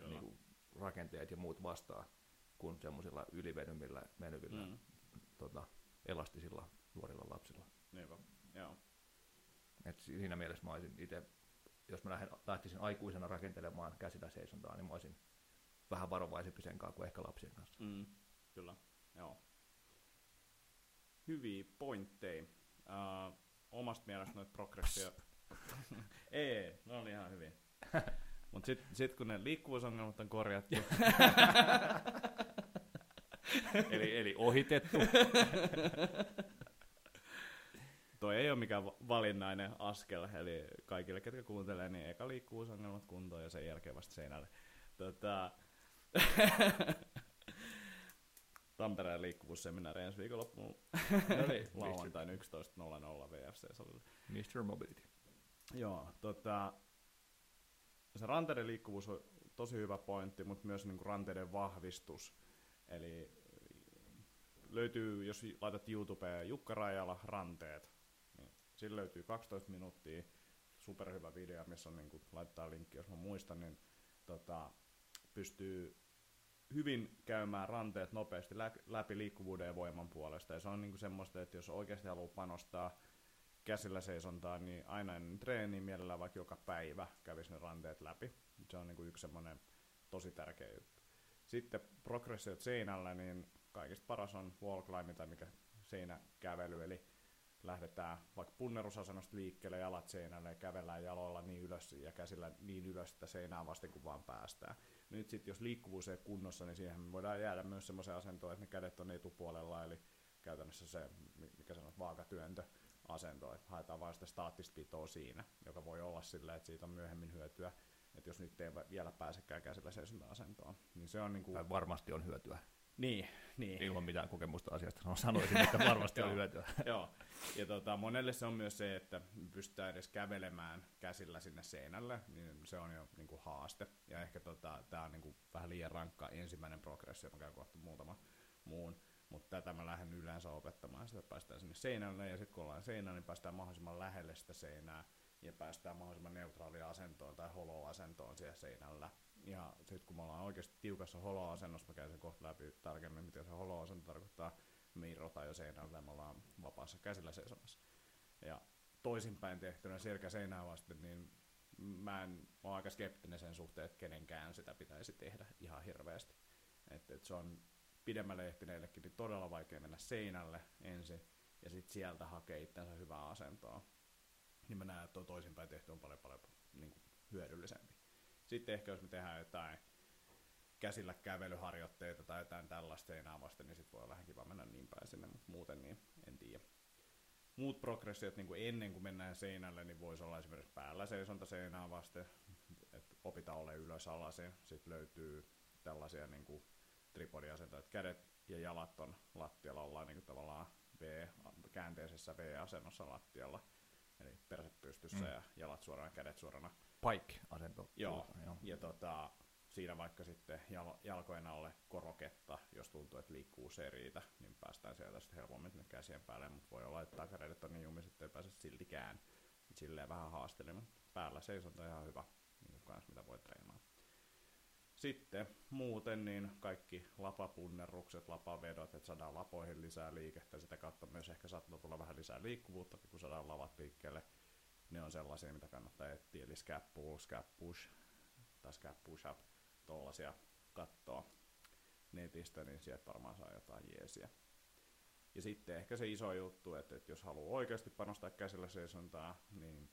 niin kuin, rakenteet ja muut vastaan kuin semmoisilla ylivenyvillä menyvillä, mm-hmm. tota, elastisilla nuorilla lapsilla. Niinpä, joo. Et siinä mielessä mä olisin itse, jos mä lähden, lähtisin aikuisena rakentelemaan käsillä seisontaa, niin mä olisin vähän varovaisempi sen kanssa kuin ehkä lapsien kanssa. Mm, kyllä, joo. Hyviä pointteja. Äh, omasta mielestä noita progressio... Ei, ne oli ihan hyviä. Mutta sitten sit kun ne liikkuvuusongelmat on korjattu... eli, eli ohitettu... Toi ei ole mikään valinnainen askel, eli kaikille, ketkä kuuntelee, niin eka liikkuvuusongelmat kuntoon ja sen jälkeen vasta seinälle. Tota... Tampereen liikkuvuusseminaari ensi viikonloppuun lauantain yksitoista nolla nolla V F C-salille. mister Mobility. Joo, tota... se ranteiden liikkuvuus on tosi hyvä pointti, mutta myös niinku ranteiden vahvistus. Eli löytyy, jos laitat YouTubeen Jukka Rajala ranteet, sillä löytyy kaksitoista minuuttia, superhyvä video, missä on, niin kun laittaa linkki, jos mä muistan, niin tota, pystyy hyvin käymään ranteet nopeasti läpi liikkuvuuden ja voiman puolesta. Ja se on niin kun semmoista, että jos oikeasti haluaa panostaa käsillä seisontaan, niin aina ennen treeniä mielellään vaikka joka päivä kävisi ne ranteet läpi. Se on niin kun yksi semmoinen tosi tärkeä juttu. Sitten progressiot seinällä, niin kaikista paras on wall climb tai mikä seinäkävely, eli lähdetään vaikka punnerusasennosta liikkeelle, jalat seinälle ja kävellään jaloilla niin ylös ja käsillä niin ylös, että seinään vasten kun vaan päästään. Nyt sitten jos liikkuvuus ei kunnossa, niin siihen me voidaan jäädä myös semmoiseen asentoon, että ne kädet on etupuolella, eli käytännössä se, mikä sanot, vaakatyöntöasento, että haetaan vain sitä staattista pitoa siinä, joka voi olla sillä, että siitä on myöhemmin hyötyä, että jos nyt ei vielä pääsekään käsillä seisonta-asentoon. Niin se on niinku... varmasti on hyötyä. Niin, niin. Ilman mitään kokemusta asiasta no, sanoisin, että varmasti on hyötyä. Joo, ja tota, monelle se on myös se, että pystytään edes kävelemään käsillä sinne seinälle, niin se on jo niin kuin haaste. Ja ehkä tota, tämä on niin kuin vähän liian rankka ensimmäinen progressio, mä käyn kohta muutama muun. Mutta tätä mä lähden yleensä opettamaan, sitä päästään sinne seinälle, ja sitten kun ollaan seinä, niin päästään mahdollisimman lähelle sitä seinää, ja päästään mahdollisimman neutraalia asentoon tai holo-asentoon siellä seinällä. Ja sitten kun me ollaan oikeasti tiukassa holo-asennossa, mä käyn sen kohta läpi tarkemmin, mitä se holo-asento tarkoittaa, me irrotaan jo seinälle, ja me ollaan vapaassa käsillä seisomassa. Ja toisinpäin tehtynä selkä seinää vasten, niin mä, en, mä oon aika skeptinen sen suhteen, että kenenkään sitä pitäisi tehdä ihan hirveästi. Että et se on pidemmälle ehtineillekin niin todella vaikea mennä seinälle ensin, ja sitten sieltä hakee itsensä hyvää asentoa. Niin mä näen, että tuo toisinpäin tehty on paljon, paljon niin kuin hyödyllisempi. Sitten ehkä jos me tehdään jotain käsillä kävelyharjoitteita tai jotain tällaista seinää vasten, niin sitten voi olla vähän kiva mennä niin päin sinne, mutta muuten niin en tiedä. Muut progressiot niin kuin ennen kuin mennään seinälle, niin voisi olla esimerkiksi päällä seisonta seinää vasten, että opita ole ylös alasin. Sitten löytyy tällaisia niin kuin tripodiasentoja, että kädet ja jalat on lattialla, ollaan niin kuin tavallaan v, käänteisessä V-asennossa lattialla. Eli perse pystyssä mm. ja jalat suorana, kädet suorana. Pike-asento. Joo, joo. Ja tota, siinä vaikka sitten jal- jalkojen alle koroketta, jos tuntuu, että liikkuu se riitä, niin päästään sieltä sitten helpommin sinne käsien päälle, mutta voi olla, että takareidet on niin jumissa, että ei pääse siltikään. Silleen vähän haastelemaan. Päällä seisonta on ihan hyvä, niin kans mitä voi treenaa. Sitten muuten niin kaikki lapapunnerrukset, lapavedot, että saadaan lapoihin lisää liikettä, sitä kautta myös ehkä saattaa tulla vähän lisää liikkuvuutta, kun saadaan lavat liikkeelle. Ne on sellaisia, mitä kannattaa etsiä, eli scap pull, scap push tai scap push up, tollaisia katsoa netistä, niin sieltä varmaan saa jotain jeesiä. Ja sitten ehkä se iso juttu, että, että jos haluaa oikeasti panostaa käsillä seisontaa, niin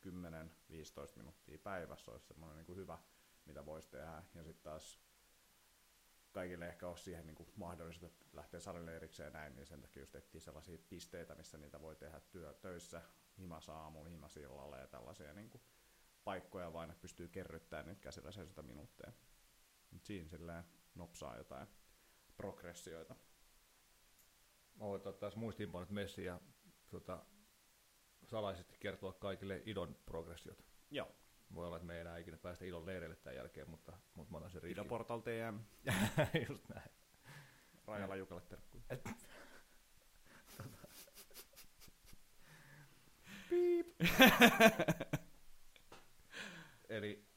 kymmenen viisitoista minuuttia päivässä olisi semmoinen niin kuin hyvä, mitä voisi tehdä, ja sitten taas kaikille ehkä ole siihen niin kuin mahdollisuus, että lähtee salille erikseen näin, niin sen takia just tehtiin sellaisia pisteitä, missä niitä voi tehdä työ, töissä, himasaamuun, himasillalla ja tällaisia niin kuin paikkoja, vaan ne pystyy kerryttämään niitä käsillä seisonta minuutteja. Mutta siinä silleen nopsaa jotain progressioita. Mä voin ottaa taas muistiinpanot messi ja tota, salaisesti kertoa kaikille Idon progressiot. Joo. Voi olla, että me ei enää ikinä päästä Idon leireille tämän jälkeen, mutta, mutta mä otan sen riskin. Ido Portal T M. Just näin. Rajala Jukalle terkkuja. tota. Piip. Eli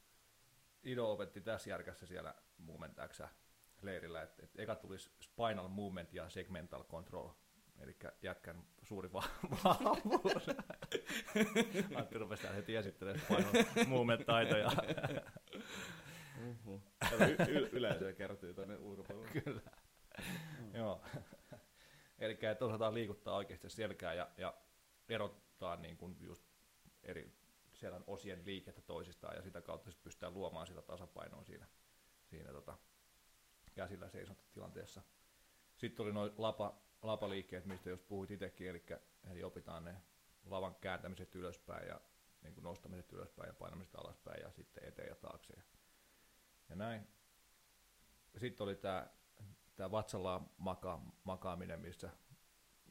Ido opetti tässä järkässä siellä Movement X-leirillä, että, että eka tulisi Spinal Movement ja Segmental Control. Eli jätkän suuri vahvuus. Antti rupesi täällä heti esittelemään painoa movement-taitoja. Uh-huh. y- y- yleisöä kertyy tuonne ulkopuolelle. Kyllä. Mm. Joo. Eli että osataan liikuttaa oikeasti selkää ja, ja erottaa niin kuin just eri selän osien liikettä toisistaan, ja sitä kautta pystytään luomaan sitä tasapainoa siinä, siinä tota, käsillä seisontotilanteessa. Sitten oli noin lapa... lapaliikkeet, mistä jos puhuit itsekin, eli, eli opitaan ne lavan kääntämiset ylöspäin ja niin kuin nostamiset ylöspäin ja painamiset alaspäin ja sitten eteen ja taakse. Ja, ja näin. Sitten oli tämä, tämä vatsallaan maka, makaaminen, missä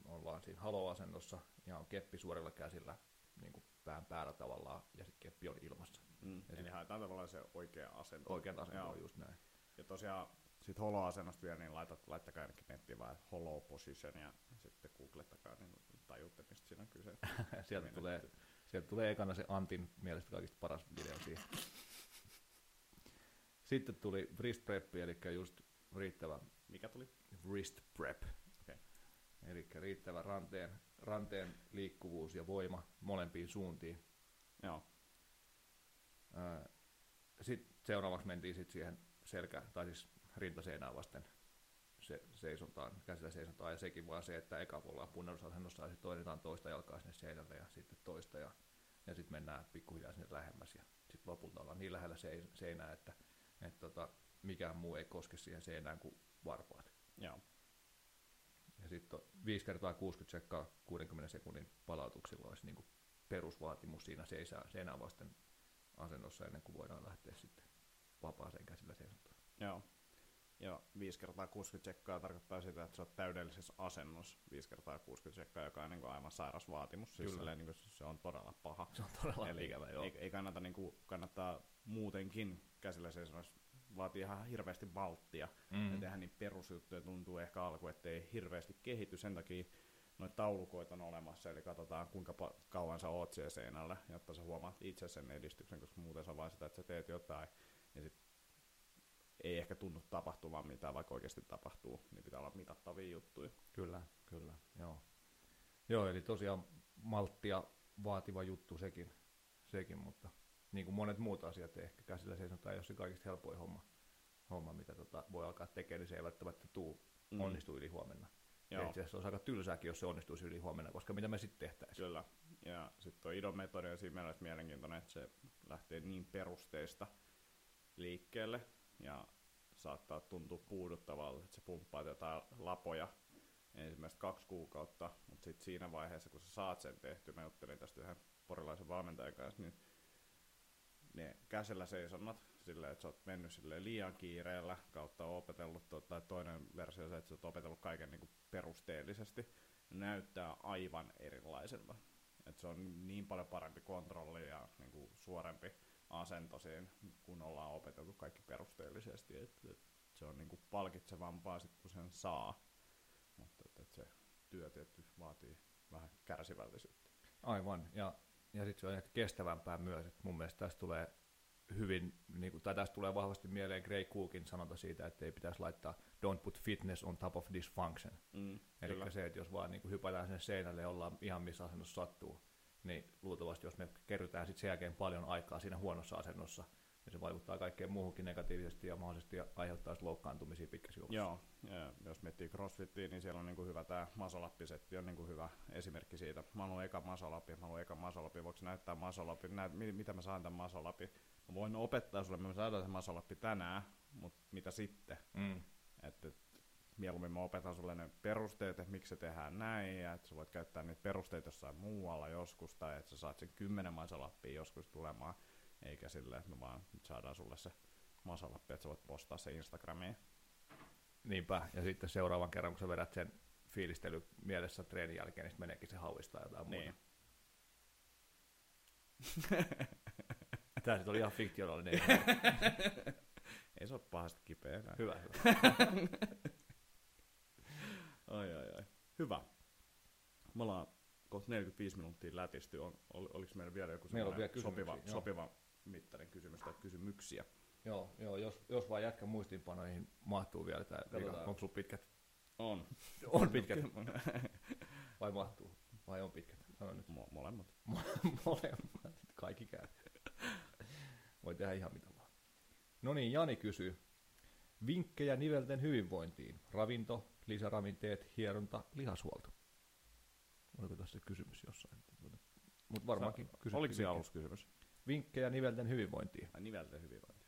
ollaan siinä halo-asennossa ja on keppi suorilla käsillä niin kuin pään päällä tavallaan ja sitten keppi on ilmassa. Mm, ja eli sit, haetaan tavallaan se oikea asento. Oikea asento on just näin. Ja tosiaan sitten holo-asennosta vielä, niin laitat, laittakaa ainakin nettiin vaan holo position ja sitten googlettakaa, niin tajutte, mistä siinä on kyse. sieltä, tulee, sieltä tulee ekana se Antin mielestä kaikista paras video siihen. Sitten tuli wrist prep, eli just riittävä... Mikä tuli? Wrist prep. Okay. Eli riittävä ranteen, ranteen liikkuvuus ja voima molempiin suuntiin. Joo. Sitten seuraavaksi mentiin sit siihen selkä, tai siis rintaseinää vasten se, seisontaan, käsillä seisontaan, ja sekin vaan se, että eka ollaan punnerusasennossa ja sitten toinetaan toista jalkaa sinne seinälle ja sitten toista, ja, ja sitten mennään pikkuhiljaa sinne lähemmäs, ja sitten lopulta ollaan niin lähellä seinää, että et tota, mikään muu ei koske siihen seinään kuin varpaat. Joo. Ja sitten viisi kertaa kuusikymmentä sekkaa kuudenkymmenen sekunnin palautuksilla olisi niin kuin perusvaatimus siinä seinää vasten asennossa, ennen kuin voidaan lähteä sitten vapaaseen käsillä seisontaan. Joo. Ja viisi kertaa kuusikymmentä sekkaa tarkoittaa sitä, että se on täydellisessä asennossa viisi kertaa kuusikymmentä sekkaa, joka on niin kuin aivan sairas vaatimus. Siis silleen, niin kuin se on todella paha. Se on todella eli ikävä, joo. Ei, ei kannata, niin kuin, kannattaa muutenkin käsillä seisonnossa vaatii ihan hirveästi valttia mm. ja tehdä niin perusjuttuja tuntuu ehkä alkuun, ettei hirveästi kehity, sen takia noita taulukoita on olemassa, eli katsotaan kuinka pa- kauan sä oot siellä seinällä, jotta sä huomaat itse sen edistyksen, koska muuten sä vaan sitä, että sä teet jotain ja sit ei ehkä tunnu tapahtumaan mitään, vaikka oikeasti tapahtuu, niin pitää olla mitattavia juttuja. Kyllä, kyllä, joo. Joo, eli tosiaan malttia vaativa juttu sekin, sekin mutta niin kuin monet muut asiat ehkä käsillä seisotaan, jos se kaikista helpoin homma, homma mitä tota voi alkaa tekemään, niin se ei välttämättä tuu, mm. onnistuu yli huomenna. Joo. Itse asiassa olisi aika tylsääkin, jos se onnistuisi yli huomenna, koska mitä me sitten tehtäisiin. Kyllä, ja sitten tuo Idon metodi on siinä mielessä mielenkiintoinen, että se lähtee niin perusteista liikkeelle, ja saattaa tuntua puuduttavalta, että se pumppaa jotain lapoja ensimmäistä kaksi kuukautta, mutta sitten siinä vaiheessa, kun sä saat sen tehty, mä juttelin tästä yhden porilaisen valmentajan kanssa, niin ne käsillä seisonnat, silleen, että sä oot mennyt silleen liian kiireellä, kautta opetellut, tai toinen versio se, että sä oot opetellut kaiken niin kuin perusteellisesti, näyttää aivan erilaiselta. Että se on niin paljon parempi kontrolli ja niin kuin suorempi asento siinä, kun ollaan opeteltu kaikki perusteellisesti. Et, et se on niin kuin palkitsevampaa sit, kun sen saa, mutta et, et se työ tietty vaatii vähän kärsivällisyyttä. Aivan, ja Ja sitten se on ehkä kestävämpää myös. Et mun mielestä tästä tulee hyvin, niin kuin, tai tästä tulee vahvasti mieleen Grey Cookin sanonta siitä, että ei pitäisi laittaa don't put fitness on top of dysfunction. Mm, eli se, että jos vaan niin kuin hypätään sinne seinälle ja ollaan ihan missä asennossa sattuu, niin luultavasti jos me kerrytään sitten sen jälkeen paljon aikaa siinä huonossa asennossa, niin se vaikuttaa kaikkeen muuhunkin negatiivisesti ja mahdollisesti aiheuttaa loukkaantumisia pitkässä juoksussa. Joo, ja jos miettii crossfittiä, niin siellä on niin kuin hyvä tämä Masolappi-setti, on niin kuin hyvä esimerkki siitä. Mä haluan eka Masolappi, mä haluan eka Masolappi, voiko näyttää Masolappi, Näyt, mitä mä saan tämän Masolappi? Mä voin opettaa sulle, me saadaan se Masolappi tänään, mutta mitä sitten? Mm. Että et, mieluummin mä opetan sulle ne perusteet, että miksi se tehdään näin, ja että sä voit käyttää niitä perusteita jossain muualla joskus, tai että sä saat sen kymmenen Masolappia joskus tulemaan. Eikä silleen, että me vaan nyt saadaan sulle se Masolappi, että sä voit postaa se Instagramiin. Niinpä, ja sitten seuraavan kerran, kun sä vedät sen fiilistely mielessä treenin jälkeen, niin sitten meneekin se hauistaa jotain niin. muuta. Tää sit oli ihan fiktionaalinen. Ei se ole pahasti kipeä enää. Hyvä. ai, ai, ai. Hyvä. Me ollaan kohta neljäkymmentäviisi minuuttia lätisty. On, ol, oliko meillä vielä joku meillä vielä sopiva, sopiva mittainen kysymys tai kysymyksiä? Joo, joo jos, jos vaan jätkän muistiinpanoihin mahtuu vielä tämä. Katsotaan, onko sulla pitkät? On. on pitkät. Vai mahtuu? Vai on pitkät? Sano nyt. Mo- molemmat. molemmat. Kaikki käy. Voi tehdä ihan mitä vaan. No niin, Jani kysyy. Vinkkejä nivelten hyvinvointiin. Ravinto, lisäravinteet, hieronta, lihashuolto. Oliko tässä kysymys jossain? Mut varmaankin kysymys. Oliko se aluskysymys? Vinkkejä nivelten hyvinvointiin. Ai, nivelten hyvinvointiin.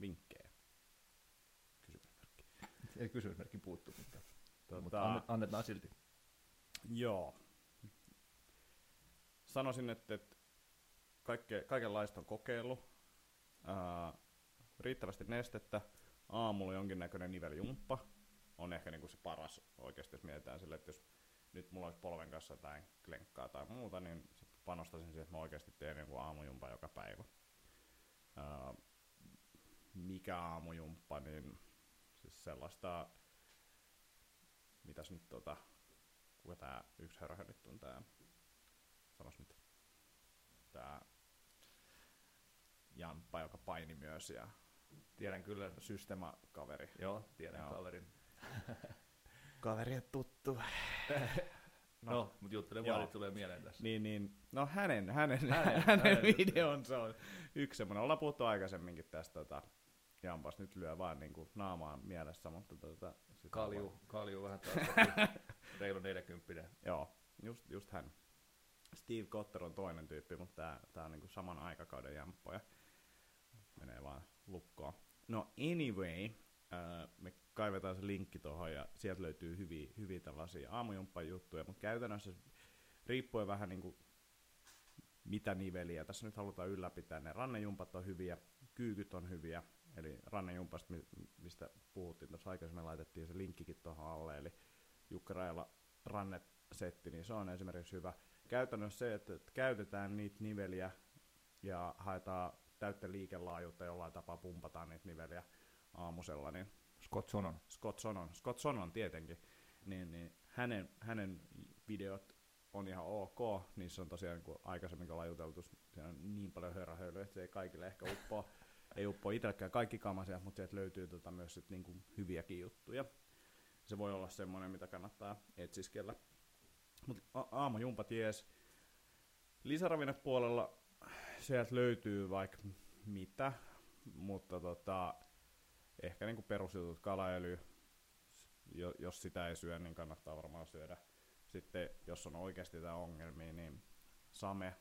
Vinkkejä. Kysymysmerkki. Ei kysymysmerkki puuttuu, tota... mutta annetaan silti. Joo. Sanoisin, että kaikke, kaikenlaista on kokeillut. Äh, riittävästi nestettä. Aamulla jonkinnäköinen niveljumppa on ehkä niinku se paras oikeasti, jos mietitään sille, että jos nyt mulla olisi polven kanssa jotain klenkkaa tai muuta, niin panostaisin siihen, että mä oikeasti teen joku aamujumpa joka päivä. Ää, mikä aamujumppa, niin siis sellaista, mitäs nyt tota, kuka tää yksi hörhö nyt on tää, sanos nyt, tää jamppa, joka paini myös ja tiedän kyllä systeemakaveri. Joo, tiedän Joo. kaverin. Kaveri on tuttu. No, no mutta juttelen vaan, tulee mieleen tässä. Niin, niin. No hänen, hänen, hänen, hänen, hänen videonsa on yksi semmoinen. Ollaan puhuttu aikaisemminkin tästä tota, jampas. Nyt lyö vaan niin kuin naamaan mielessä, mutta tota... Kalju, vaan... kalju vähän taas. Reilu neljäkymppinen. Joo, just, just hän. Steve Kotter on toinen tyyppi, mutta tää, tää on niin kuin saman aikakauden jamppoja. Menee vaan lukkoon. No anyway, äh, me kaivetaan se linkki tuohon ja sieltä löytyy hyviä, hyviä tällaisia aamujumppajuttuja, mutta käytännössä riippuen vähän niin kuin mitä niveliä. Tässä nyt halutaan ylläpitää, ne rannejumpat on hyviä, kyykyt on hyviä, eli rannejumpasta, mistä puhuttiin tuossa aikaisemmin, laitettiin se linkkikin tuohon alle, eli Jukka Rajala rannesetti, niin se on esimerkiksi hyvä. Käytännössä se, että käytetään niitä niveliä ja haetaan täyttä liikelaajuutta, jollain tapaa pumpataan niitä niveliä aamusella, niin Scott Sonon. Scott Sonon, Scott Sonon tietenkin. Niin, niin hänen, hänen videot on ihan ok, niissä on tosiaan niin kuin aikaisemmin ollaan juteltu, siinä on niin paljon hörhöilyä, että se ei kaikille ehkä uppoa, ei uppoa itselläkään kaikki kamasia, mutta sieltä löytyy tota myös sit niin kuin hyviäkin juttuja. Se voi olla semmoinen, mitä kannattaa etsiskellä. Mutta a- aamujumpa ties. Lisäravinnepuolella sieltä löytyy vaikka mitä, mutta tota, ehkä niinku perusjutut, kalaöljy, jos sitä ei syö, niin kannattaa varmaan syödä. Sitten jos on oikeasti tää ongelmia, niin SAME,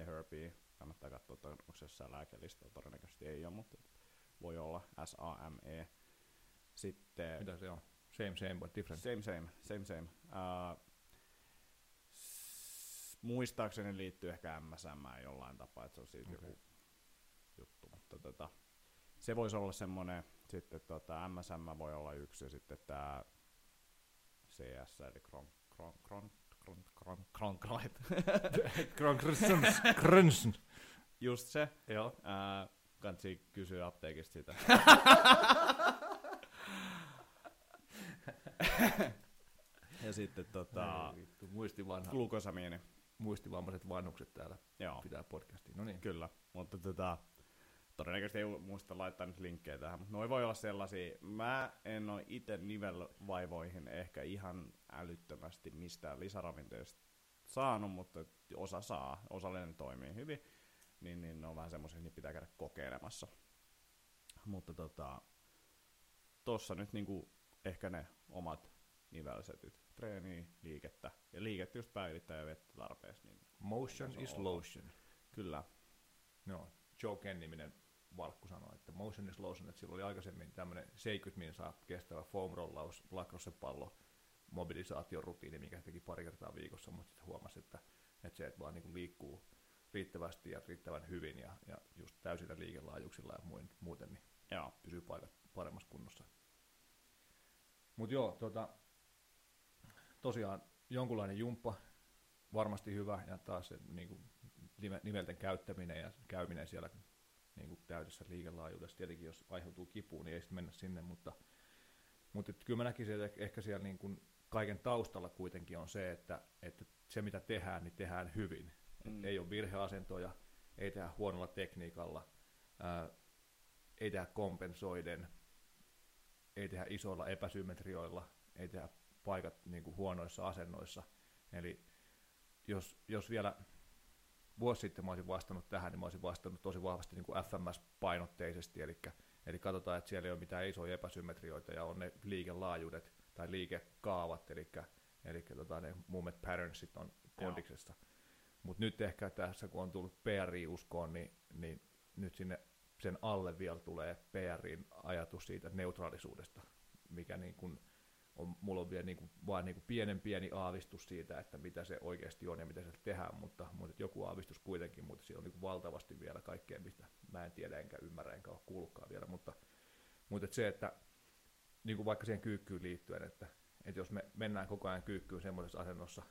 iHerb, kannattaa katsoa, että onko se jossain lääkelistalla, todennäköisesti ei ole, mutta voi olla SAME. Sitten, mitä se on? Same, same, but different. Same, same, same, same. Uh, Muistaakseni liittyy ehkä M S M jollain tapaa, että se on siitä okay. Joku juttu, mutta tota, se voisi olla semmoinen, sitten tota, M S M voi olla yksi ja sitten tämä C S eli Kron... Kron... Kron... Kron... Kron... Kron... Kron... Kron... Kron... Just se. Joo. Äh, kansi kysyä apteekista sitä. Ja sitten tota... Muisti vanha. Glukosamiini. Muistivammaiset vanhukset täällä joo. Pitää podcastia. No niin. Kyllä, mutta tota, todennäköisesti ei muista laittaa nyt linkkejä tähän, mutta noi voi olla sellaisia. Mä en ole itse nivelvaivoihin ehkä ihan älyttömästi mistään lisäravinteista saanut, mutta osa saa, osallinen toimii hyvin, niin, niin ne on vähän semmoisia, niin pitää käydä kokeilemassa. Mutta tota, tossa nyt niinku ehkä ne omat nivelsetit. Treeniä, liikettä. Ja liikettä just päivittää ja vettä tarpeeksi. Niin motion is olla. Lotion. Kyllä. No, Joe Ken niminen Valkku sanoi, että motion is lotion, että sillä oli aikaisemmin tämmöinen seitsemänkymmentä minsaa kestävä foam rollaus, lacrossepallo, mobilisaatiorutiini, mikä teki pari kertaa viikossa, mutta sitten huomasi, että, että se et vaan niin kuin liikkuu riittävästi ja riittävän hyvin ja, ja just täysillä liikelaajuuksilla ja muin, muuten, niin joo. Pysyy paikat paremmassa kunnossa. Mut joo, tota... Tosiaan jonkunlainen jumppa, varmasti hyvä, ja taas se niin kuin, nivelten käyttäminen ja käyminen siellä niin kuin, täydessä liikelaajuudessa. Tietenkin jos aiheutuu kipuun, niin ei sitten mennä sinne, mutta, mutta kyllä mä näkisin, että ehkä siellä niin kuin, kaiken taustalla kuitenkin on se, että, että se mitä tehdään, niin tehdään hyvin. Mm. Ei ole virheasentoja, ei tehdä huonolla tekniikalla, ää, ei tehdä kompensoiden, ei tehdä isoilla epäsymmetrioilla, ei tehdä paikat niin kuin huonoissa asennoissa. Eli jos, jos vielä vuosi sitten mä olisin vastannut tähän, niin mä olisin vastannut tosi vahvasti niin kuin F M S-painotteisesti, eli, eli katsotaan, että siellä ei ole mitään isoja epäsymmetrioita ja on ne liikelaajuudet tai liikekaavat, eli, eli tota, ne movement patternsit on kondiksessa. Mutta nyt ehkä tässä, kun on tullut P R I-uskoon, niin, niin nyt sinne sen alle vielä tulee P R I:n ajatus siitä neutraalisuudesta, mikä niin kuin on, mulla on vielä niin kuin, vaan niin kuin pienen pieni aavistus siitä, että mitä se oikeasti on ja mitä se tehdään, mutta, mutta joku aavistus kuitenkin, mutta siinä on niin kuin valtavasti vielä kaikkea, mistä mä en tiedä, enkä ymmärrä, enkä ole kuullutkaan vielä, mutta, mutta et se, että niin kuin vaikka siihen kyykkyyn liittyen, että, että jos me mennään koko ajan kyykkyyn semmoisessa asennossa,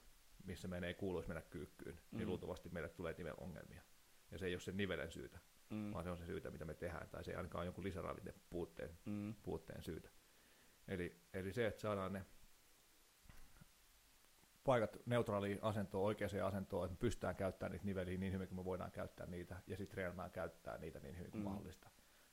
missä meidän ei kuuluisi mennä kyykkyyn, mm-hmm. niin luultavasti meille tulee nivelongelmia, ja se ei ole sen nivelen syytä, mm-hmm. vaan se on se syytä, mitä me tehdään, tai se ei ainakaan ole jonkun lisäravinteen puutteen, mm-hmm. puutteen syytä. Eli, eli se, että saadaan ne paikat neutraaliin asentoon, oikeaan asentoon, että me pystytään käyttämään niitä niveliä niin hyvin kuin me voidaan käyttää niitä, ja sitten treenataan käyttää niitä niin hyvin kuin mm. mahdollista.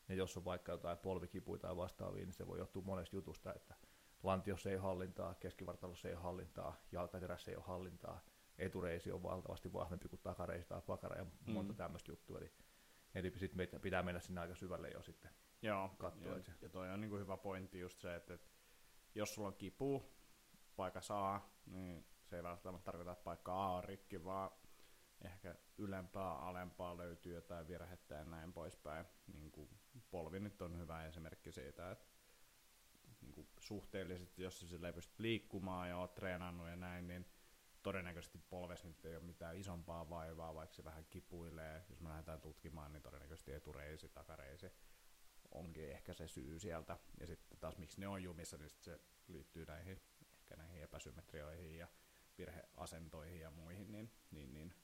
Ja jos on vaikka jotain polvikipuja tai vastaavia, niin se voi johtua monesta jutusta, että lantiossa ei ole hallintaa, keskivartalossa ei ole hallintaa, jalkaterässä ei ole hallintaa, etureisi on valtavasti vahvempi kuin takareisi tai pakara ja monta mm. tämmöistä juttua. Eli, eli sitten pitää mennä sinne aika syvälle jo sitten. Joo, katsoa, ja, ja toi on niin kuin hyvä pointti just se, että, että jos sulla on kipu, paikka saa, niin se ei välttämättä tarkoita, että paikka A on rikki, vaan ehkä ylempää, alempaa löytyy jotain virhettä ja näin poispäin. Niin kuin polvi nyt on hyvä esimerkki siitä, että niin kuin suhteellisesti, jos sä sillä ei pysty liikkumaan ja oot treenannut ja näin, niin todennäköisesti polves nyt ei ole mitään isompaa vaivaa, vaikka se vähän kipuilee. Jos me lähdetään tutkimaan, niin todennäköisesti etureisi, takareisi onkin ehkä se syy sieltä, ja sitten taas miksi ne on jumissa, niin se liittyy näihin, ehkä näihin epäsymmetrioihin ja virheasentoihin ja muihin, niin, niin, niin.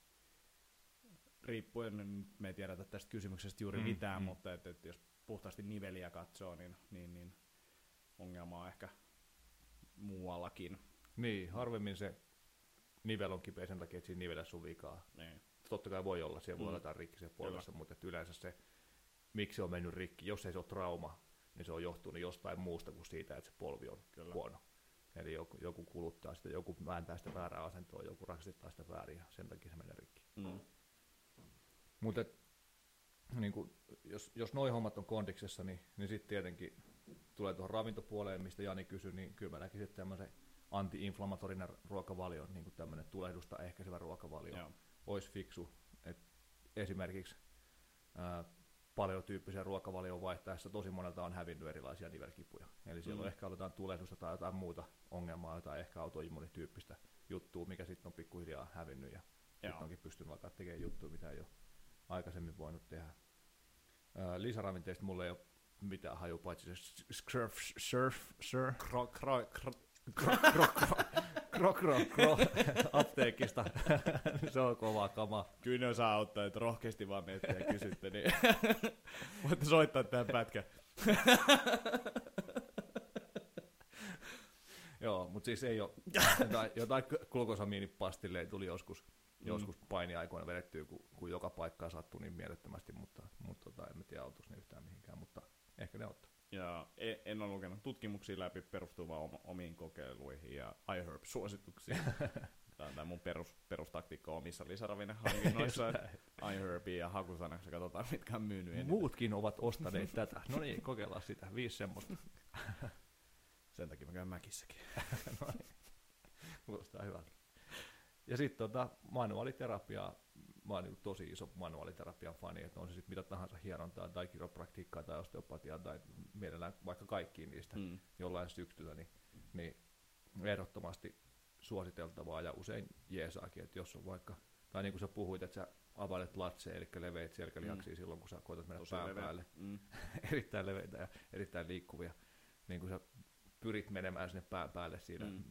riippuen, me ei tiedetä tästä kysymyksestä juuri mitään, mm, mutta et, et jos puhtaasti niveliä katsoo, niin, niin, niin ongelma on ehkä muuallakin. Niin, harvemmin se nivel on kipeä sen takia, että siinä nivelessä on vikaa. Niin. Totta kai voi olla, siellä voi olla jotain rikki siellä puolessa, mutta yleensä se, miksi se on mennyt rikki, jos ei se ole trauma, niin se on johtunut jostain muusta kuin siitä, että se polvi on Kyllä. huono. Eli joku, joku kuluttaa sitä, joku vääntää sitä väärää asentoa, joku rakastaa sitä väärin ja sen takia se menee rikki. Mm. Mutta niin jos, jos noi hommat on kondiksessa, niin, niin sitten tietenkin tulee tuohon ravintopuoleen, mistä Jani kysyi, niin kyllä mä näkisin tämmöisen anti-inflammatorinen ruokavalio, niin kuin tämmöinen tulehdusta ehkäisevä ruokavalio, Joo. olisi fiksu. Et esimerkiksi ää, paljon tyyppisiä ruokavalion vaihtaessa tosi monelta on hävinnyt erilaisia nivelkipuja. Eli siellä mm. on ehkä jotain tulehdusta tai jotain muuta ongelmaa, jotain ehkä autoimmunityyppistä juttua, mikä sitten on pikkuhiljaa hävinnyt ja sitten onkin pystynyt alkaa tekemään juttuja, mitä ei ole aikaisemmin voinut tehdä. Ää, lisäravinteista mulla ei ole mitään haju, paitsi se surf, surf, surf, krok, krok, krok, krok, krok, krok, apteekista. Se on kovaa kamaa. Kyllä ne osaa auttaa, että rohkeasti vaan miettiä ja kysytte, niin voitte soittaa tähän pätkän. Joo, mutta siis ei ole. Jotain, jotain glukosamiinipastille tuli joskus. Joskus painiaikoina vedettyy, kun, kun joka paikkaa sattuu niin mielettömästi, mutta, mutta tota, emme tiedä autuisi ne yhtään mihinkään, mutta ehkä ne ottaa. Ja en ole lukenut tutkimuksia läpi, perustuu vaan omiin kokeiluihin ja iHerb-suosituksiin. Tämä on tämä mun perus, perustaktiikka omissa lisäravinnehankinnoissa. iHerbia ja hakusanaksi, katsotaan mitkä on myynyt eniten. Muutkin ovat ostaneet tätä. No niin, kokeillaan sitä. Viisi semmoista. Sen takia mä käyn mäkissäkin. No niin, kuulostaa hyvältä. Ja sitten tota, manuaaliterapia, mä oon niin tosi iso manuaaliterapian fani, että on se sitten mitä tahansa hierontaa tai kiropraktiikkaa tai osteopatiaa tai mielellään vaikka kaikkiin niistä mm. jollain syktyllä, niin, niin ehdottomasti suositeltavaa ja usein jeesaakin, että jos on vaikka, tai niin kuin sä puhuit, että sä availet latseen, eli leveät selkälihaksia mm. silloin, kun sä koetat mennä tosi pään leveä. Päälle, mm. erittäin leveitä ja erittäin liikkuvia, niin kun sä pyrit menemään sinne pään päälle siinä, mm.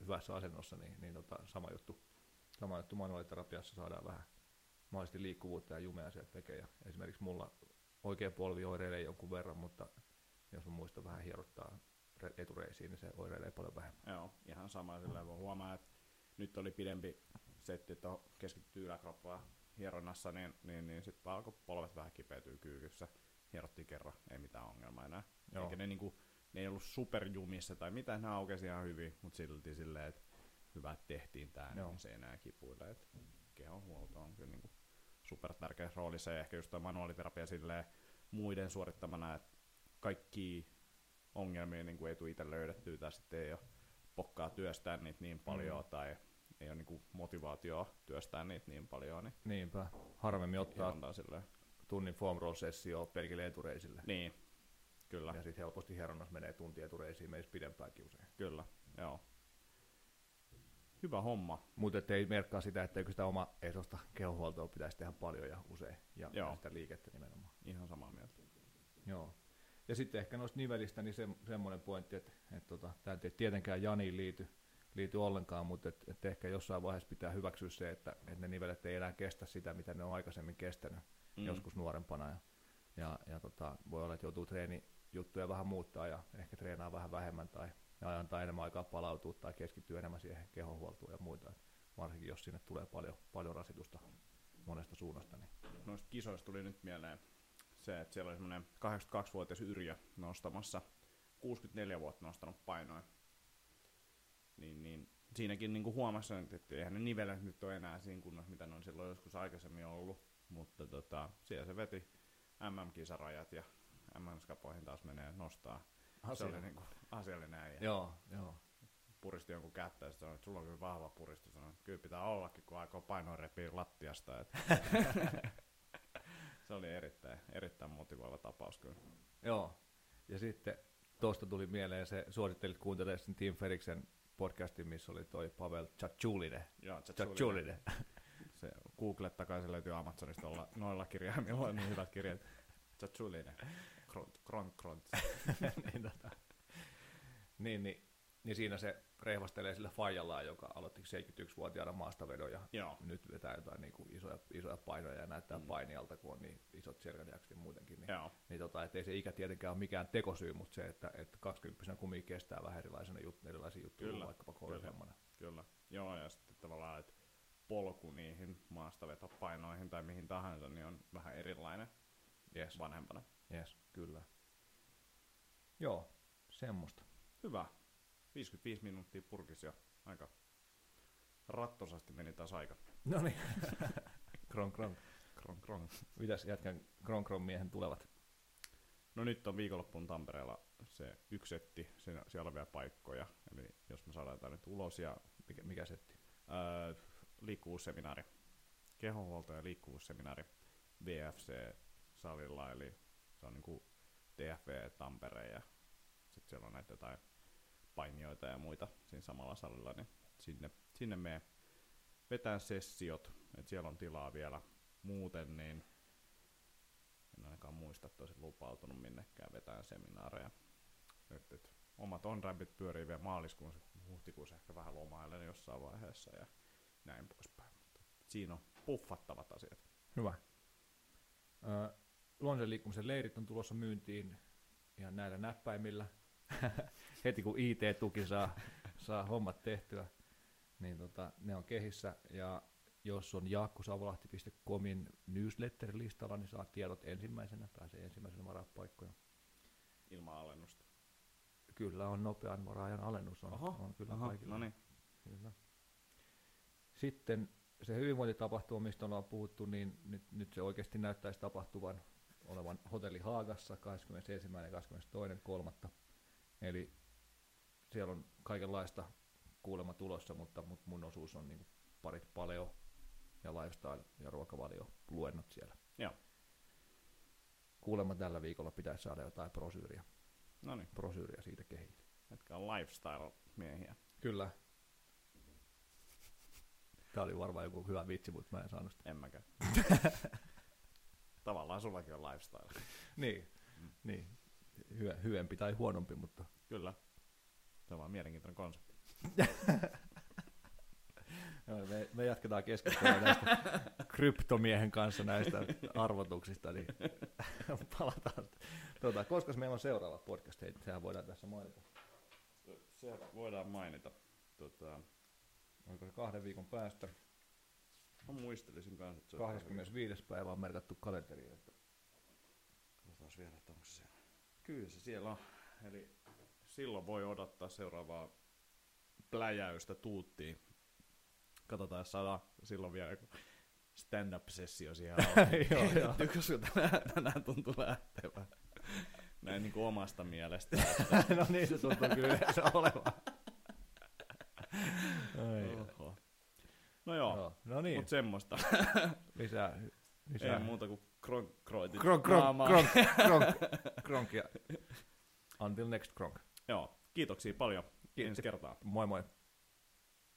hyvässä asennossa, niin, niin tota, sama juttu, sama juttu manuaaliterapiassa saadaan vähän mahdollisesti liikkuvuutta ja jumea sieltä tekee. Esimerkiksi mulla oikea polvi oireilee jonkun verran, mutta jos mä muistan vähän hierottaa etureisiin, niin se oireilee paljon vähemmän. Joo, ihan sama sillä voi huomaa, että nyt oli pidempi setti, että keskittyy yläkroppaa hieronnassa, niin, niin, niin sitten alkoi polvet vähän kipeytyy kyykyssä. Hierottiin kerran, ei mitään ongelmaa enää. Joo. Eikä ne niinku ne ei ollut superjumissa tai mitään, ne aukesi ihan hyvin, mutta silti silleen, että hyvä, että tehtiin tämä, niin se ei enää kipuille. Kehonhuolto on kyllä niinku super tärkeä roolissa ja ehkä just tämä manuaaliterapia silleen muiden suorittamana, että kaikki ongelmia niinku ei tule itse löydettyä tai sitten ei ole pokkaa työstää niitä niin paljon mm. tai ei ole niinku motivaatioa työstää niitä niin paljon. Niin Niinpä, harvemmin ottaa tunnin foam roll-sessioa pelkille etureisille. Niin. Kyllä. Ja sitten helposti hieronnassa menee tunti etureisiin, menisi pidempäänkin usein. Kyllä, joo. Hyvä homma. Mutta ei merkkaa sitä, etteikö sitä omaa esosta kehonhuoltoa pitäisi tehdä paljon ja usein. Ja joo. Sitä liikettä nimenomaan. Ihan samaa mieltä. Joo. Ja sitten ehkä noista nivelistä niin se, semmoinen pointti, että et tota, tämä ei tietenkään Janiin liity, liity ollenkaan, mutta et, et ehkä jossain vaiheessa pitää hyväksyä se, että et ne nivelet ei enää kestä sitä, mitä ne on aikaisemmin kestänyt mm. joskus nuorempana. Ja, ja, ja tota, voi olla, että joutuu treeni juttuja vähän muuttaa ja ehkä treenaa vähän vähemmän tai antaa enemmän aikaa palautua tai keskittyy enemmän siihen kehonhuoltoon ja muuta. Varsinkin jos sinne tulee paljon, paljon rasitusta monesta suunnasta. Niin. Noista kisoista tuli nyt mieleen se, että siellä oli semmoinen kahdeksankymmentäkaksivuotias Yrjö nostamassa, kuusikymmentäneljä vuotta nostanut painoa. Niin, niin, siinäkin niinku huomasi, että eihän ne nivelet nyt ole enää siinä kunnossa, mitä ne on silloin joskus aikaisemmin ollut, mutta tota, siellä se veti M M-kisarajat ja M S-kapoihin taas menee nostaa. Asiallinen. Se oli niin asiallinen äijä. Joo, joo. Puristi jonkun kättä ja sanoi, että sulla on kyllä vahva puristus. Sanoi, että kyllä pitää ollakin, kun aikoo painoa repii lattiasta. Se oli erittäin, erittäin motivoiva tapaus kyllä. Joo. Ja sitten tuosta tuli mieleen se, suosittelit kuuntelemaan sen Tim Feriksen podcastin, missä oli toi Pavel Tsatsouline. Joo, Tsatsouline. Se googlettakaa, se löytyy Amazonista olla noilla kirjaimilla on niin hyvät kirjat. Tsatsouline. Kront, kront, kront. Niin, tota. niin, niin niin siinä se rehvastelee sillä faijallaan, joka aloitti seitsemänkymmentäyksivuotiaana maastavedon ja Joo. nyt vetää jotain niin kuin isoja, isoja painoja ja näyttää mm. painialta, kun on niin isot selkäliakset ja muutenkin. Niin, niin tota, ettei se ikä tietenkään ole mikään tekosyy, mutta se, että että kaksikymppisenä kummin kestää vähän erilaisena jut- erilaisia juttuja kuin vaikkapa kouluhemmana. Kyllä, joo, ja sitten tavallaan, että polku niihin maastavetopainoihin tai mihin tahansa, niin on vähän erilainen yes. vanhempana. Yes, kyllä. Joo, semmoista. Hyvä. viisikymmentäviisi minuuttia purkis jo. Aika rattosasti meni taas aika. No niin. Kron kron. Kron kron. Mitäs jätkän kron kron miehen tulevat? No nyt on viikonloppuun Tampereella se yksi setti. Siinä, siellä on vielä paikkoja. Eli jos me saadaan tämä nyt ulos ja... Mikä, mikä setti? Öö, liikkuvuusseminaari. Kehonhuolto ja liikkuvuusseminaari V F C-salilla. Eli se on niin kuin T F V Tampere ja sitten siellä on näitä jotain painijoita ja muita siinä samalla salilla, niin sinne, sinne me vetään sessiot, että siellä on tilaa vielä muuten, niin en ainakaan muista, että olisin lupautunut minnekään vetään seminaareja. Nyt, et, omat on-rampit pyörii vielä maaliskuun, huhtikuussa ehkä vähän lomailen jossain vaiheessa ja näin poispäin. Mutta siinä on puffattavat asiat. Hyvä. Äh, Luonnollisen liikkumisen leirit on tulossa myyntiin ihan näillä näppäimillä. Heti kun I T-tuki saa, saa hommat tehtyä, niin tota, ne on kehissä. Ja jos on jaakko savolahti piste comin newsletter-listalla, niin saa tiedot ensimmäisenä, pääsee ensimmäisenä varaa paikkoja. Ilman alennusta. Kyllä on nopean varaajan alennus, on, aha, on kyllä aha, kaikilla. No niin. Kyllä. Sitten se hyvinvointitapahtuma, mistä ollaan puhuttu, niin nyt, nyt se oikeasti näyttäisi tapahtuvan olevan hotelli Haagassa kahdeskymmenesensimmäinen ja kahdeskymmenestoinen kolmatta Eli siellä on kaikenlaista kuulema tulossa, mutta mun osuus on niin parit paleo- ja lifestyle- ja ruokavalioluennot siellä. Joo. Kuulemma tällä viikolla pitäisi saada jotain prosyyriä. Noniin. Prosyyriä siitä kehiin. Etkä on lifestyle-miehiä. Kyllä. Tämä oli varmaan joku hyvä vitsi, mutta mä en saanut sitä. En mäkään. Tavallaan sullakin on lifestyle. Niin, mm. niin. Hyvä, hyvempi tai huonompi, mutta... Kyllä. Se on vaan mielenkiintoinen konsepti. me, me jatketaan keskustelua näistä kryptomiehen kanssa näistä arvotuksista, niin palataan. Tuota, koska meillä on seuraava podcast, hei, sehän voidaan tässä mainita. Se voidaan mainita. Tuota... Onko se kahden viikon päästä? Mä muistelisin kanssa, että se on... kahdeskymmenesviides päivä on merkattu kalenteriin. Että... Katsotaan vielä, että onko se siellä. Kyllä se siellä on. Eli silloin voi odottaa seuraavaa pläjäystä tuuttiin. Katsotaan, jos saadaan silloin vielä joku stand-up-sessio siellä on. Koska tänään tuntuu lähtevän. Näin niin kuin omasta mielestä. No niin, se tuntuu kyllä olevan. Oho. No joo, no, no niin. Mutta semmoista. Lisää. Lisää. Ei muuta kuin kronk, kroitit. Kronk, kronk, kronk, kronk, kronk. Until next kronk. Joo, kiitoksia paljon. Kiitos. Ensi kertaa. Moi moi.